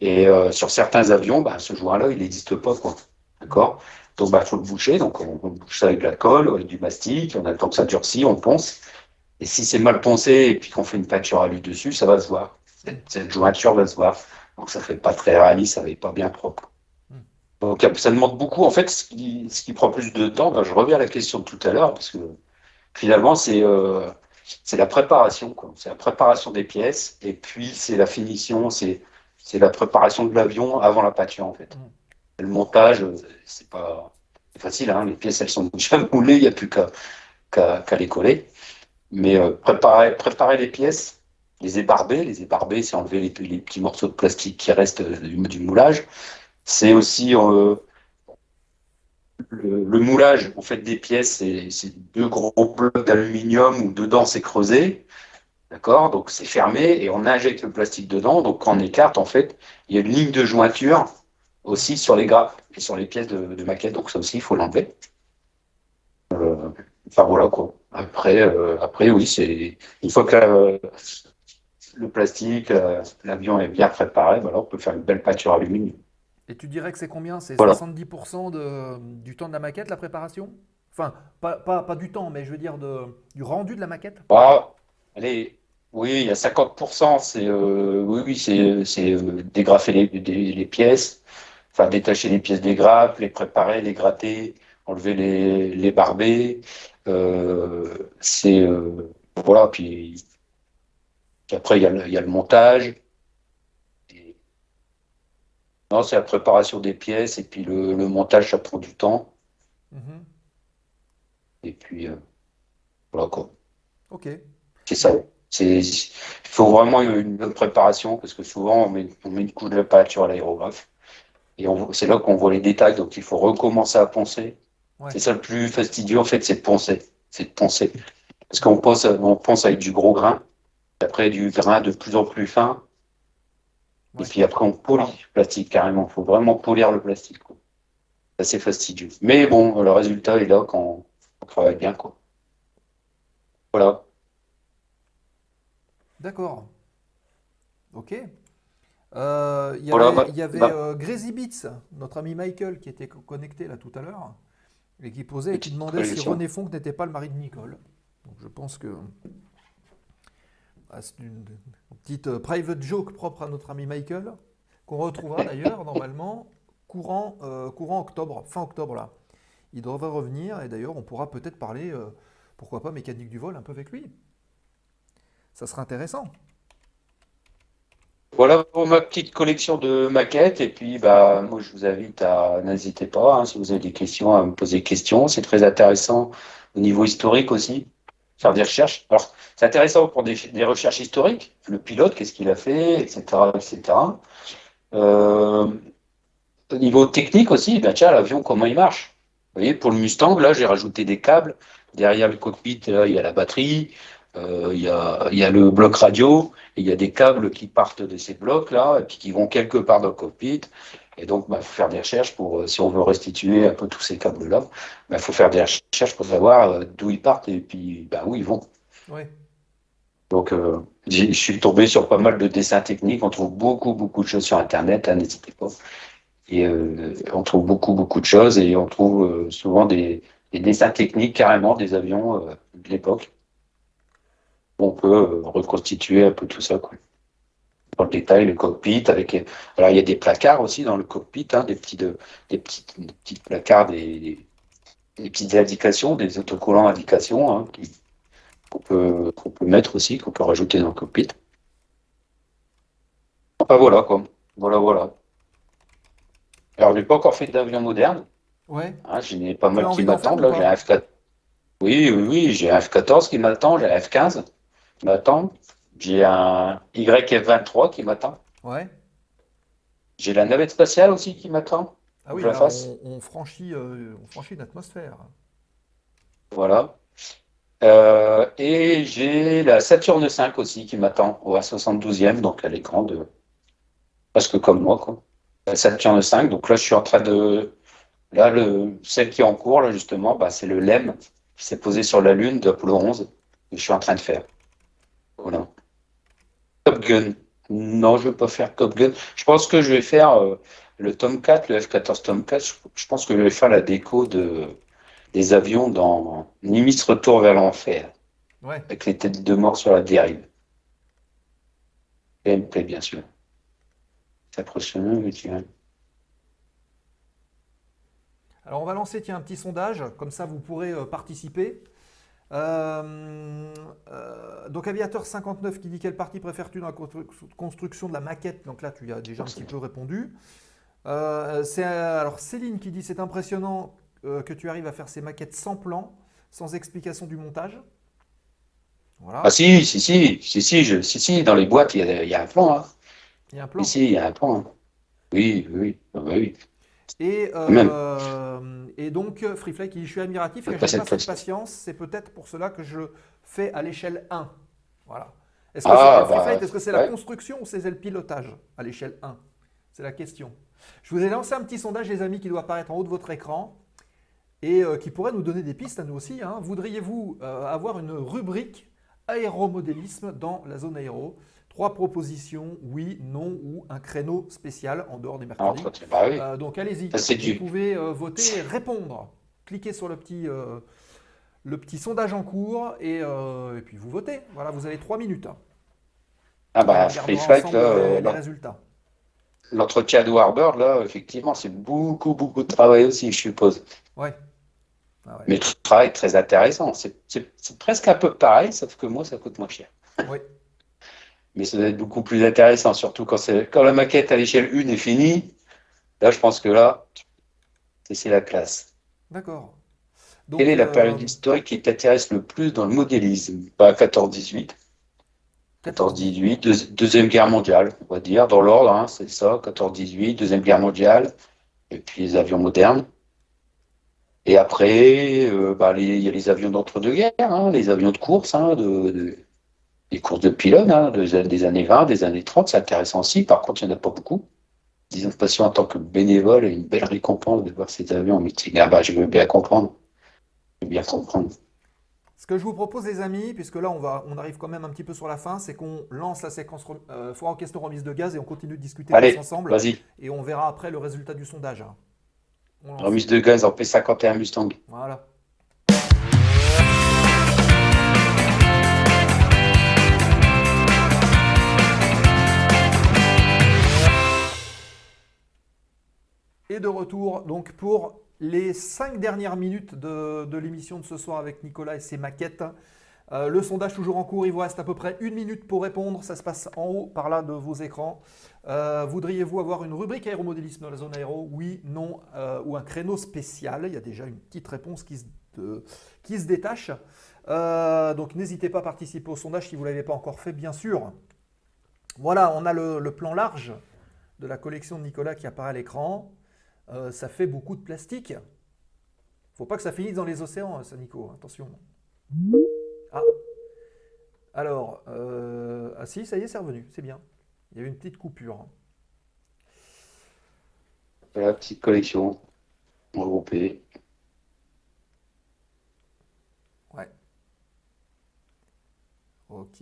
Et sur certains avions, bah, ce joint-là, il n'existe pas, quoi. D'accord ? Donc, bah, faut le boucher. Donc, on bouche ça avec de la colle, avec du mastic. On attend que ça durcit, on ponce. Et si c'est mal poncé et puis qu'on fait une peinture à l'huile dessus, ça va se voir. Cette jointure va se voir. Donc, ça fait pas très réaliste, ça fait pas bien propre. Donc, ça demande beaucoup. En fait, ce qui prend plus de temps, bah, je reviens à la question de tout à l'heure, parce que finalement, c'est la préparation, quoi. C'est la préparation des pièces, et puis c'est la finition, c'est la préparation de l'avion avant la peinture, en fait. Le montage, c'est pas facile, hein. Les pièces, elles sont déjà moulées, il n'y a plus qu'à les coller. Mais préparer les pièces, les ébarber, c'est enlever les petits morceaux de plastique qui restent du moulage. C'est aussi Le moulage en fait des pièces, c'est deux gros blocs d'aluminium où dedans c'est creusé, d'accord, donc c'est fermé et on injecte le plastique dedans. Donc quand on écarte, en fait, il y a une ligne de jointure aussi sur les grappes et sur les pièces de maquette, donc ça aussi il faut l'enlever. Enfin voilà quoi. Après oui, c'est une fois que le plastique, l'avion est bien préparé, voilà, on peut faire une belle peinture aluminium. Et tu dirais que c'est combien ? C'est voilà. 70% du temps de la maquette, la préparation ? Enfin, pas du temps, mais je veux dire du rendu de la maquette ? Bah, allez, oui, il y a 50%, c'est dégrafer les pièces, enfin détacher les pièces des grappes, les préparer, les gratter, enlever les barber. Voilà, puis après il y a le montage. Non, c'est la préparation des pièces et puis le montage, ça prend du temps. Et puis, voilà quoi. Ok. C'est ça. Il faut vraiment une bonne préparation parce que souvent, on met une couche de peinture à l'aérographe. Et c'est là qu'on voit les détails. Donc, il faut recommencer à poncer. Ouais. C'est ça le plus fastidieux, en fait, c'est de poncer. Parce qu'on ponce avec du gros grain. Après, du grain de plus en plus fin. Et puis après, on polie le plastique carrément. Il faut vraiment polir le plastique, quoi. C'est assez fastidieux. Mais bon, le résultat est là quand on travaille bien, quoi. Voilà. D'accord. Ok. Il y avait Grazy Beats, notre ami Mickaël, qui était connecté là tout à l'heure, et qui posait et qui demandait si René Fonck n'était pas le mari de Nicole. Donc je pense que... c'est une petite private joke propre à notre ami Mickaël, qu'on retrouvera d'ailleurs normalement courant octobre, fin octobre là. Il devrait revenir et d'ailleurs on pourra peut-être parler, pourquoi pas, mécanique du vol un peu avec lui. Ça sera intéressant. Voilà pour ma petite collection de maquettes et puis bah moi je vous invite à n'hésitez pas, hein, si vous avez des questions à me poser des questions, c'est très intéressant au niveau historique aussi. Faire des recherches. Alors, c'est intéressant pour des recherches historiques. Le pilote, qu'est-ce qu'il a fait, etc., etc. Au niveau technique aussi, ben tiens, l'avion, comment il marche. Vous voyez, pour le Mustang, là, j'ai rajouté des câbles. Derrière le cockpit, là, il y a la batterie, il y a le bloc radio, et il y a des câbles qui partent de ces blocs-là, et puis qui vont quelque part dans le cockpit. Et donc, il faut faire des recherches pour, si on veut restituer un peu tous ces câbles-là, il faut faire des recherches pour savoir d'où ils partent et puis où ils vont. Oui. Donc, je suis tombé sur pas mal de dessins techniques. On trouve beaucoup de choses sur Internet, hein, n'hésitez pas. Et on trouve beaucoup de choses et on trouve souvent des dessins techniques carrément des avions de l'époque. On peut reconstituer un peu tout ça, quoi. Dans le détail, le cockpit. Avec, alors, il y a des placards aussi dans le cockpit, hein, des petits placards, des petites indications, des autocollants indications, hein, qu'on peut mettre aussi, qu'on peut rajouter dans le cockpit. Enfin, voilà, quoi. Voilà. Alors, je n'ai pas encore fait d'avion moderne. Ouais. Hein, j'en ai pas mal qui m'attendent. Là, j'ai un F4. Oui, j'ai un F14 qui m'attend, j'ai un F15 qui m'attend, j'ai un YF23 qui m'attend. Ouais. J'ai la navette spatiale aussi qui m'attend. Ah oui, là, on franchit une atmosphère. Voilà. Et j'ai la Saturne 5 aussi qui m'attend au A72e, donc elle est grande, presque comme moi, quoi. La Saturne 5, donc là je suis en train de... Là, celle qui est en cours, là justement, bah, c'est le LEM qui s'est posé sur la Lune d'Apollo 11, que je suis en train de faire. Voilà. Top Gun. Non, je ne veux pas faire Top Gun. Je pense que je vais faire le Tomcat, le F-14 Tomcat. Je pense que je vais faire la déco des avions dans Nimitz Retour vers l'enfer. Ouais. Avec les têtes de mort sur la dérive. Et MP, bien sûr. C'est impressionnant, mais tu vois. Alors on va lancer un petit sondage, comme ça vous pourrez participer. Donc Aviateur 59 qui dit quelle partie préfères-tu dans la construction de la maquette? Donc là tu as déjà un petit peu répondu. Alors Céline qui dit c'est impressionnant que tu arrives à faire ces maquettes sans plan, sans explication du montage. Voilà. Ah si, dans les boîtes il y a un plan. Hein. Il y a un plan. Ici il y a un plan. Oui. Ah, bah, oui. Et donc, Freefly qui dit « Je suis admiratif et je n'ai pas cette patience. C'est peut-être pour cela que je le fais à l'échelle 1. » Voilà. Est-ce que c'est la construction ou c'est le pilotage à l'échelle 1 ? C'est la question. Je vous ai lancé un petit sondage, les amis, qui doit apparaître en haut de votre écran et qui pourrait nous donner des pistes à nous aussi. Hein. Voudriez-vous avoir une rubrique aéromodélisme dans la zone aéro ? 3 propositions, oui, non ou un créneau spécial en dehors des mercredis. Donc allez-y, vous pouvez voter et répondre. Cliquez sur le petit sondage en cours et puis vous votez. Voilà, vous avez 3 minutes. Ah bah, Free Flight, les résultats. L'entretien de Warbird, là, effectivement, c'est beaucoup de travail aussi, je suppose. Ouais. Ah ouais. Mais le travail est très intéressant. C'est presque un peu pareil, sauf que moi, ça coûte moins cher. Oui. Mais ça doit être beaucoup plus intéressant, surtout quand la maquette à l'échelle 1 est finie. Là, je pense que là, c'est la classe. D'accord. Donc, quelle est la période historique qui t'intéresse le plus dans le modélisme? Bah, 14-18. 14-18, Deuxième Guerre mondiale, on va dire, dans l'ordre, hein, c'est ça, 14-18, Deuxième Guerre mondiale, et puis les avions modernes. Et après, y a les avions d'entre-deux-guerres, hein, les avions de course, hein, les courses de pylônes, hein, des années 20, des années 30, c'est intéressant aussi. Par contre, il n'y en a pas beaucoup. Disons, passion en tant que bénévole, une belle récompense de voir ces avions en meeting. Ah bah, je veux bien comprendre. Ce que je vous propose, les amis, puisque là, on arrive quand même un petit peu sur la fin, c'est qu'on lance la séquence foire aux questions remise de gaz et on continue de discuter tous ensemble. Vas-y. Et on verra après le résultat du sondage. Hein. Remise de gaz en P-51 Mustang. Voilà. Et de retour donc pour les 5 dernières minutes de l'émission de ce soir avec Nicolas et ses maquettes. Le sondage toujours en cours, il vous reste à peu près 1 minute pour répondre. Ça se passe en haut, par là, de vos écrans. Voudriez-vous avoir une rubrique aéromodélisme dans la zone aéro? Oui, non, ou un créneau spécial? Il y a déjà une petite réponse qui se détache. Donc n'hésitez pas à participer au sondage si vous ne l'avez pas encore fait, bien sûr. Voilà, on a le plan large de la collection de Nicolas qui apparaît à l'écran. Ça fait beaucoup de plastique. Faut pas que ça finisse dans les océans, ça, Nico. Attention. Ah. Alors, ah si, ça y est, c'est revenu. C'est bien. Il y a eu une petite coupure. Voilà, petite collection regroupée. Ouais. Ok.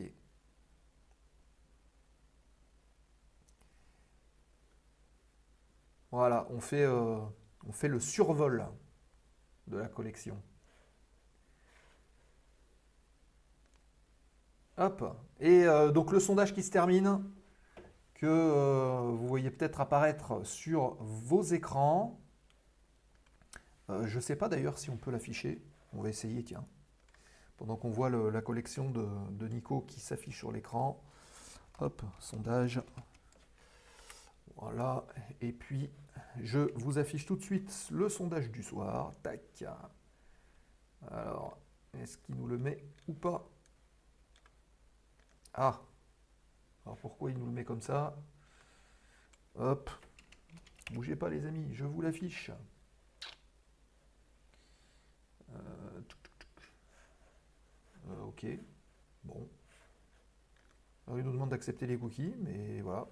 Voilà, on fait le survol de la collection. Hop. Et donc le sondage qui se termine, que vous voyez peut-être apparaître sur vos écrans. Je ne sais pas d'ailleurs si on peut l'afficher. On va essayer, tiens. Pendant qu'on voit la collection de Nico qui s'affiche sur l'écran. Hop, sondage. Voilà. Et puis, je vous affiche tout de suite le sondage du soir. Tac. Alors, est-ce qu'il nous le met ou pas? Ah. Alors, pourquoi il nous le met comme ça? Hop. Bougez pas, les amis. Je vous l'affiche. Ok, bon. Alors, il nous demande d'accepter les cookies, mais voilà.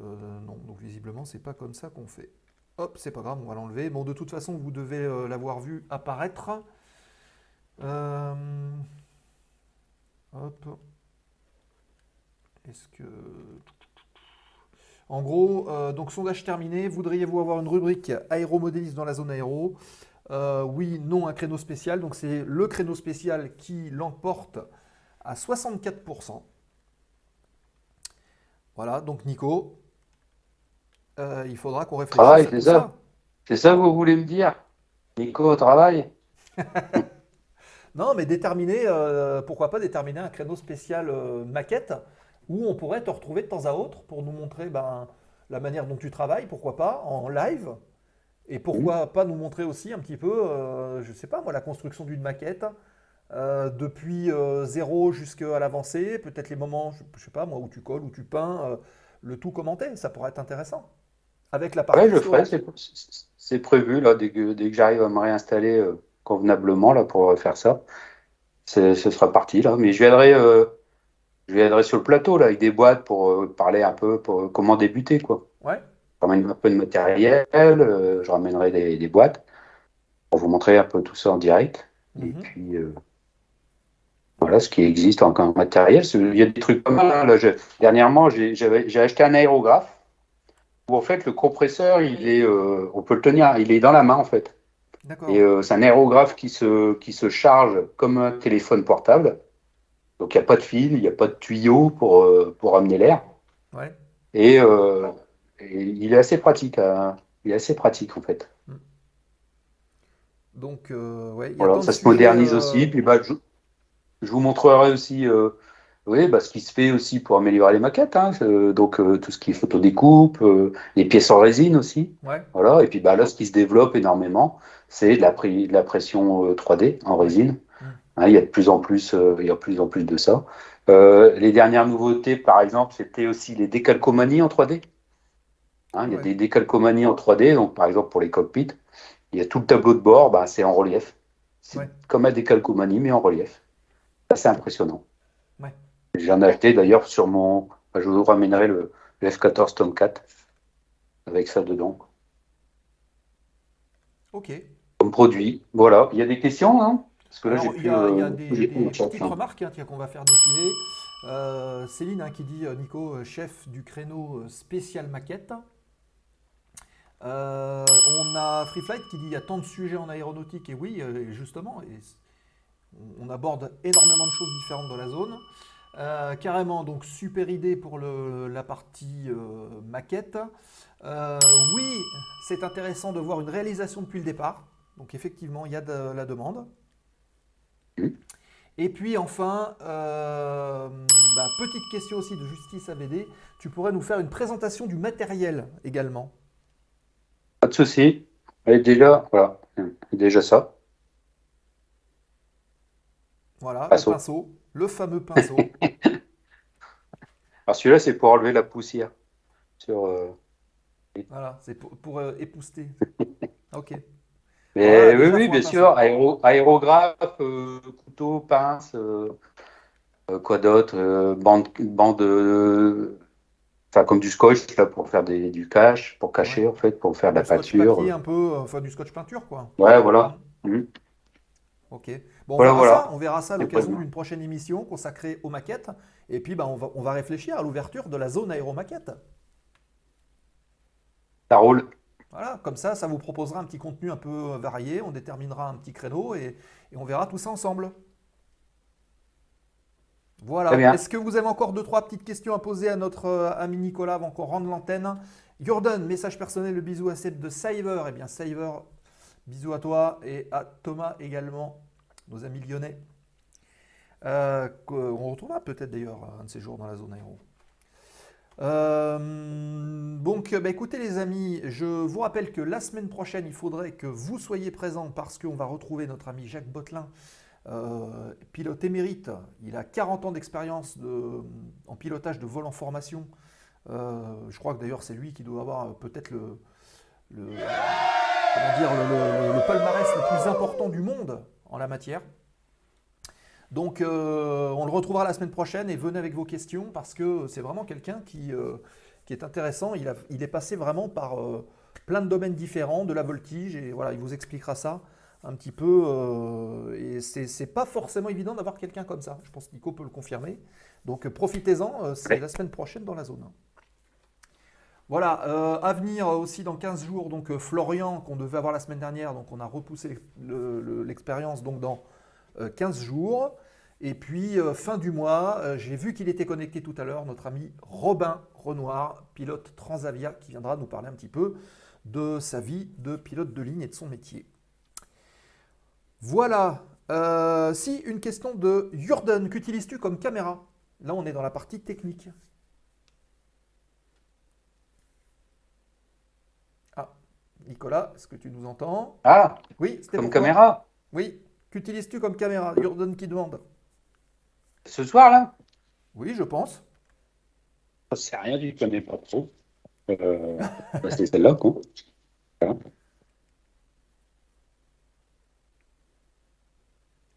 Non, donc visiblement, c'est pas comme ça qu'on fait. Hop, c'est pas grave, on va l'enlever. Bon, de toute façon, vous devez l'avoir vu apparaître. Hop. Est-ce que... En gros, donc sondage terminé. Voudriez-vous avoir une rubrique aéromodéliste dans la zone aéro ? Oui, non, un créneau spécial. Donc, c'est le créneau spécial qui l'emporte à 64%. Voilà, donc Nico, il faudra qu'on réfléchisse. Travail, c'est ça. C'est ça que vous voulez me dire? Nico, travail. Non, mais déterminer, pourquoi pas déterminer un créneau spécial maquette où on pourrait te retrouver de temps à autre pour nous montrer la manière dont tu travailles, pourquoi pas, en live. Et pourquoi pas nous montrer aussi un petit peu, je ne sais pas moi, la construction d'une maquette depuis zéro jusqu'à l'avancée, peut-être les moments, je ne sais pas moi, où tu colles, où tu peins, le tout commenté, ça pourrait être intéressant. Avec la partie. Oui, je ferai, c'est prévu, là, dès que j'arrive à me réinstaller convenablement là, pour faire ça, ce sera parti, là. Mais je viendrai sur le plateau là, avec des boîtes pour parler un peu pour comment débuter, quoi. Ouais. Je ramène un peu de matériel, je ramènerai des boîtes pour vous montrer un peu tout ça en direct. Mm-hmm. Et puis, voilà ce qui existe en matériel. Il y a des trucs pas mal. Là, dernièrement, j'ai acheté un aérographe où, en fait, le compresseur, il est, on peut le tenir, il est dans la main, en fait. D'accord. Et c'est un aérographe qui se charge comme un téléphone portable. Donc, il n'y a pas de fil, il n'y a pas de tuyau pour amener l'air. Ouais. Et il est assez pratique, hein. Il est assez pratique en fait. Donc, ouais. Voilà, ça se modernise aussi. Puis, je vous montrerai aussi, ce qui se fait aussi pour améliorer les maquettes. Hein. Donc, tout ce qui est photodécoupe, les pièces en résine aussi. Ouais. Voilà. Et puis, là, ce qui se développe énormément, c'est de la pression 3D en résine. Ouais. Hein, il y a de plus en plus de ça. Les dernières nouveautés, par exemple, c'était aussi les décalcomanies en 3D. Hein, il y a des décalcomanies en 3D, donc par exemple pour les cockpits, il y a tout le tableau de bord, c'est en relief. C'est comme un décalcomanie, mais en relief. Ça, c'est impressionnant. Ouais. J'en ai acheté d'ailleurs sur mon... je vous ramènerai le F-14 Tomcat avec ça dedans. OK. Comme produit. Voilà. Il y a des questions, hein? Parce que là, alors, il y a des petites remarques qu'on va faire défiler. Céline qui dit « Nico, chef du créneau spécial maquette ». On a Free Flight qui dit il y a tant de sujets en aéronautique, et oui, justement, on aborde énormément de choses différentes dans la zone. Carrément, donc super idée pour la partie maquette. Oui, c'est intéressant de voir une réalisation depuis le départ. Donc effectivement, il y a de la demande. Et puis enfin, petite question aussi de Justice AVD, tu pourrais nous faire une présentation du matériel également? Pas de souci. Et déjà, voilà. Déjà ça. Voilà, le pinceau. Le fameux pinceau. Alors celui-là, c'est pour enlever la poussière. Voilà, c'est pour épousseter. OK. Mais voilà, oui, bien sûr. Aérographe, couteau, pince, quoi d'autre, bande comme du scotch là, pour faire du cache, pour cacher en fait, pour faire de la peinture. Un peu, du scotch peinture quoi. Ouais, voilà. OK. Bon, on verra ça à l'occasion d'une prochaine émission consacrée aux maquettes. Et puis on va réfléchir à l'ouverture de la zone aéromaquette. Ça roule. Voilà, comme ça, ça vous proposera un petit contenu un peu varié. On déterminera un petit créneau et on verra tout ça ensemble. Voilà. Est-ce que vous avez encore 2-3 petites questions à poser à notre ami Nicolas avant qu'on rende l'antenne? Jordan, message personnel, le bisou à Seb de Saver. Eh bien, Saver, bisous à toi et à Thomas également, nos amis lyonnais. On retrouvera peut-être d'ailleurs un de ces jours dans la zone aéro. Donc, bah, écoutez les amis, je vous rappelle que la semaine prochaine, il faudrait que vous soyez présents parce qu'on va retrouver notre ami Jacques Bothelin, pilote émérite. Il a 40 ans d'expérience en pilotage de vol en formation. Je crois que d'ailleurs c'est lui qui doit avoir peut-être le palmarès le plus important du monde en la matière. Donc, on le retrouvera la semaine prochaine et venez avec vos questions parce que c'est vraiment quelqu'un qui est intéressant. Il est passé vraiment par plein de domaines différents, de la voltige et voilà, il vous expliquera ça un petit peu. Et c'est pas forcément évident d'avoir quelqu'un comme ça. Je pense que Nico peut le confirmer. Donc, profitez-en, c'est la semaine prochaine dans la zone. Voilà, à venir aussi dans 15 jours, donc Florian qu'on devait avoir la semaine dernière, donc on a repoussé l'expérience donc dans 15 jours. Et puis, fin du mois, j'ai vu qu'il était connecté tout à l'heure, notre ami Robin Renoir, pilote Transavia, qui viendra nous parler un petit peu de sa vie de pilote de ligne et de son métier. Voilà. Si, une question de Jordan. Qu'utilises-tu comme caméra? Là, on est dans la partie technique. Ah, Nicolas, est-ce que tu nous entends? Ah, oui, c'était comme caméra? Oui. Qu'utilises-tu comme caméra? Jordan qui demande. Ce soir, là? Oui, je pense. Je ne sais rien, je ne connais pas trop. C'est celle-là, quoi. Voilà.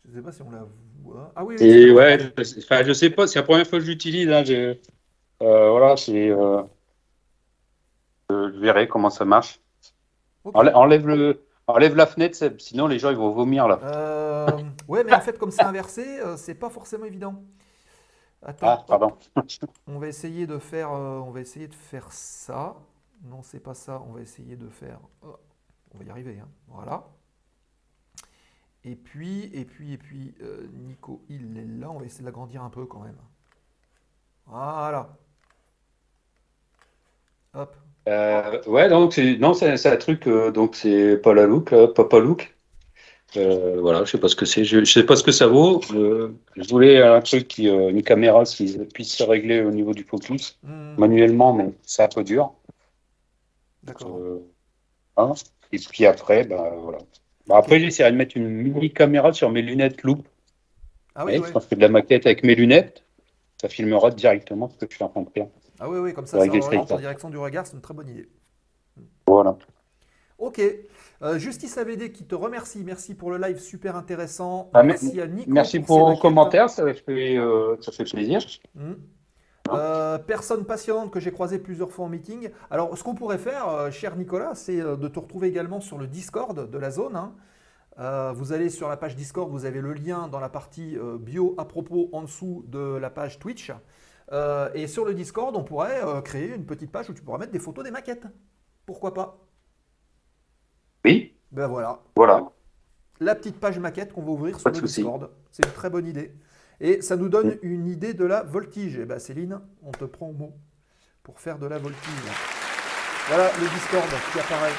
Je ne sais pas si on la voit. Ah oui, oui. Et ouais, je ne sais pas, c'est la première fois que je l'utilise. Hein, voilà, c'est... je verrai comment ça marche. Okay. Enlève le... Enlève la fenêtre, Seb, sinon les gens ils vont vomir là. Ouais, mais en fait, comme c'est inversé, c'est pas forcément évident. Attends, pardon. On va essayer de faire, ça. Non, c'est pas ça. On va essayer de faire. Oh, on va y arriver, hein. Voilà. Et puis, Nico, il est là. On va essayer de l'agrandir un peu quand même. Voilà. Hop. Ouais, donc c'est un truc, donc c'est pas la look, là, Papa Look. Voilà, je sais pas ce que c'est, je sais pas ce que ça vaut. Je voulais un truc qui, une caméra qui puisse se régler au niveau du focus manuellement, mais c'est un peu dur. D'accord. Hein, et puis après, voilà. Après, j'essaierai de mettre une mini caméra sur mes lunettes loup. Ah oui, ouais. Quand je fais de la maquette avec mes lunettes, ça filmera directement ce que je suis en train de faire. Ah oui, comme ça, ça rentre en direction du regard, c'est une très bonne idée. Voilà. Ok. Justice AVD qui te remercie. Merci pour le live super intéressant. Merci à Nico. Merci pour vos commentaires, ça fait plaisir. Personne passionnante que j'ai croisée plusieurs fois en meeting. Alors, ce qu'on pourrait faire, cher Nicolas, c'est de te retrouver également sur le Discord de la zone. Hein. Vous allez sur la page Discord, vous avez le lien dans la partie bio à propos en dessous de la page Twitch. Et sur le Discord, on pourrait créer une petite page où tu pourras mettre des photos des maquettes. Pourquoi pas? Oui. Ben voilà. Voilà. La petite page maquette qu'on va ouvrir sur le Discord. C'est une très bonne idée. Et ça nous donne une idée de la voltige. Et ben Céline, on te prend au mot pour faire de la voltige. Voilà le Discord qui apparaît.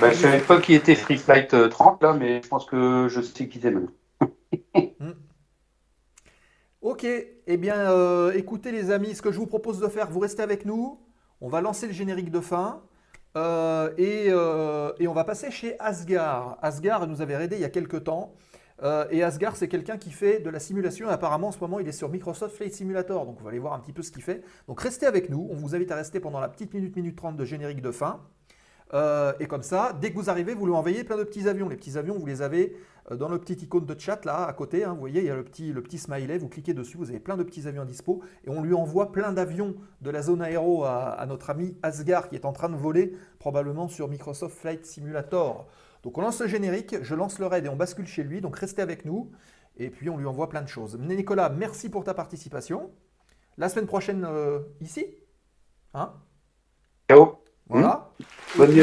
Ben, je ne savais pas qu'il était Free Flight 30 là, mais je pense que je sais qui c'est maintenant. Ok, eh bien écoutez les amis, ce que je vous propose de faire, vous restez avec nous, on va lancer le générique de fin et on va passer chez Asgard. Asgard nous avait aidé il y a quelques temps et Asgard c'est quelqu'un qui fait de la simulation et apparemment en ce moment il est sur Microsoft Flight Simulator, donc on va aller voir un petit peu ce qu'il fait. Donc restez avec nous, on vous invite à rester pendant la petite minute 30 de générique de fin et comme ça, dès que vous arrivez, vous lui envoyez plein de petits avions. Les petits avions, vous les avez... Dans le petit icône de chat, là, à côté, hein, vous voyez, il y a le petit smiley, vous cliquez dessus, vous avez plein de petits avions à dispo, et on lui envoie plein d'avions de la zone aéro à notre ami Asgard, qui est en train de voler, probablement sur Microsoft Flight Simulator. Donc on lance le générique, je lance le raid et on bascule chez lui, donc restez avec nous, et puis on lui envoie plein de choses. Nicolas, merci pour ta participation. La semaine prochaine, ici. Hein ? Ciao. Voilà. Bonne nuit.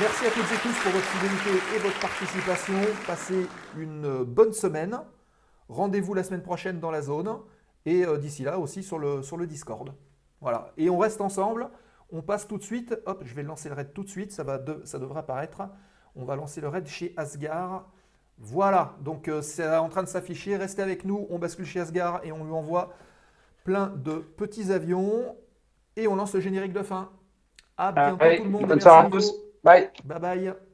Merci à toutes et tous pour votre fidélité et votre participation. Passez une bonne semaine. Rendez-vous la semaine prochaine dans la zone. Et d'ici là aussi sur le Discord. Voilà. Et on reste ensemble. On passe tout de suite. Hop, je vais lancer le raid tout de suite. Ça devrait apparaître. On va lancer le raid chez Asgard. Voilà. Donc, c'est en train de s'afficher. Restez avec nous. On bascule chez Asgard et on lui envoie plein de petits avions. Et on lance le générique de fin. À bientôt tout le monde. Bonne soirée à tous. Bye. Bye bye.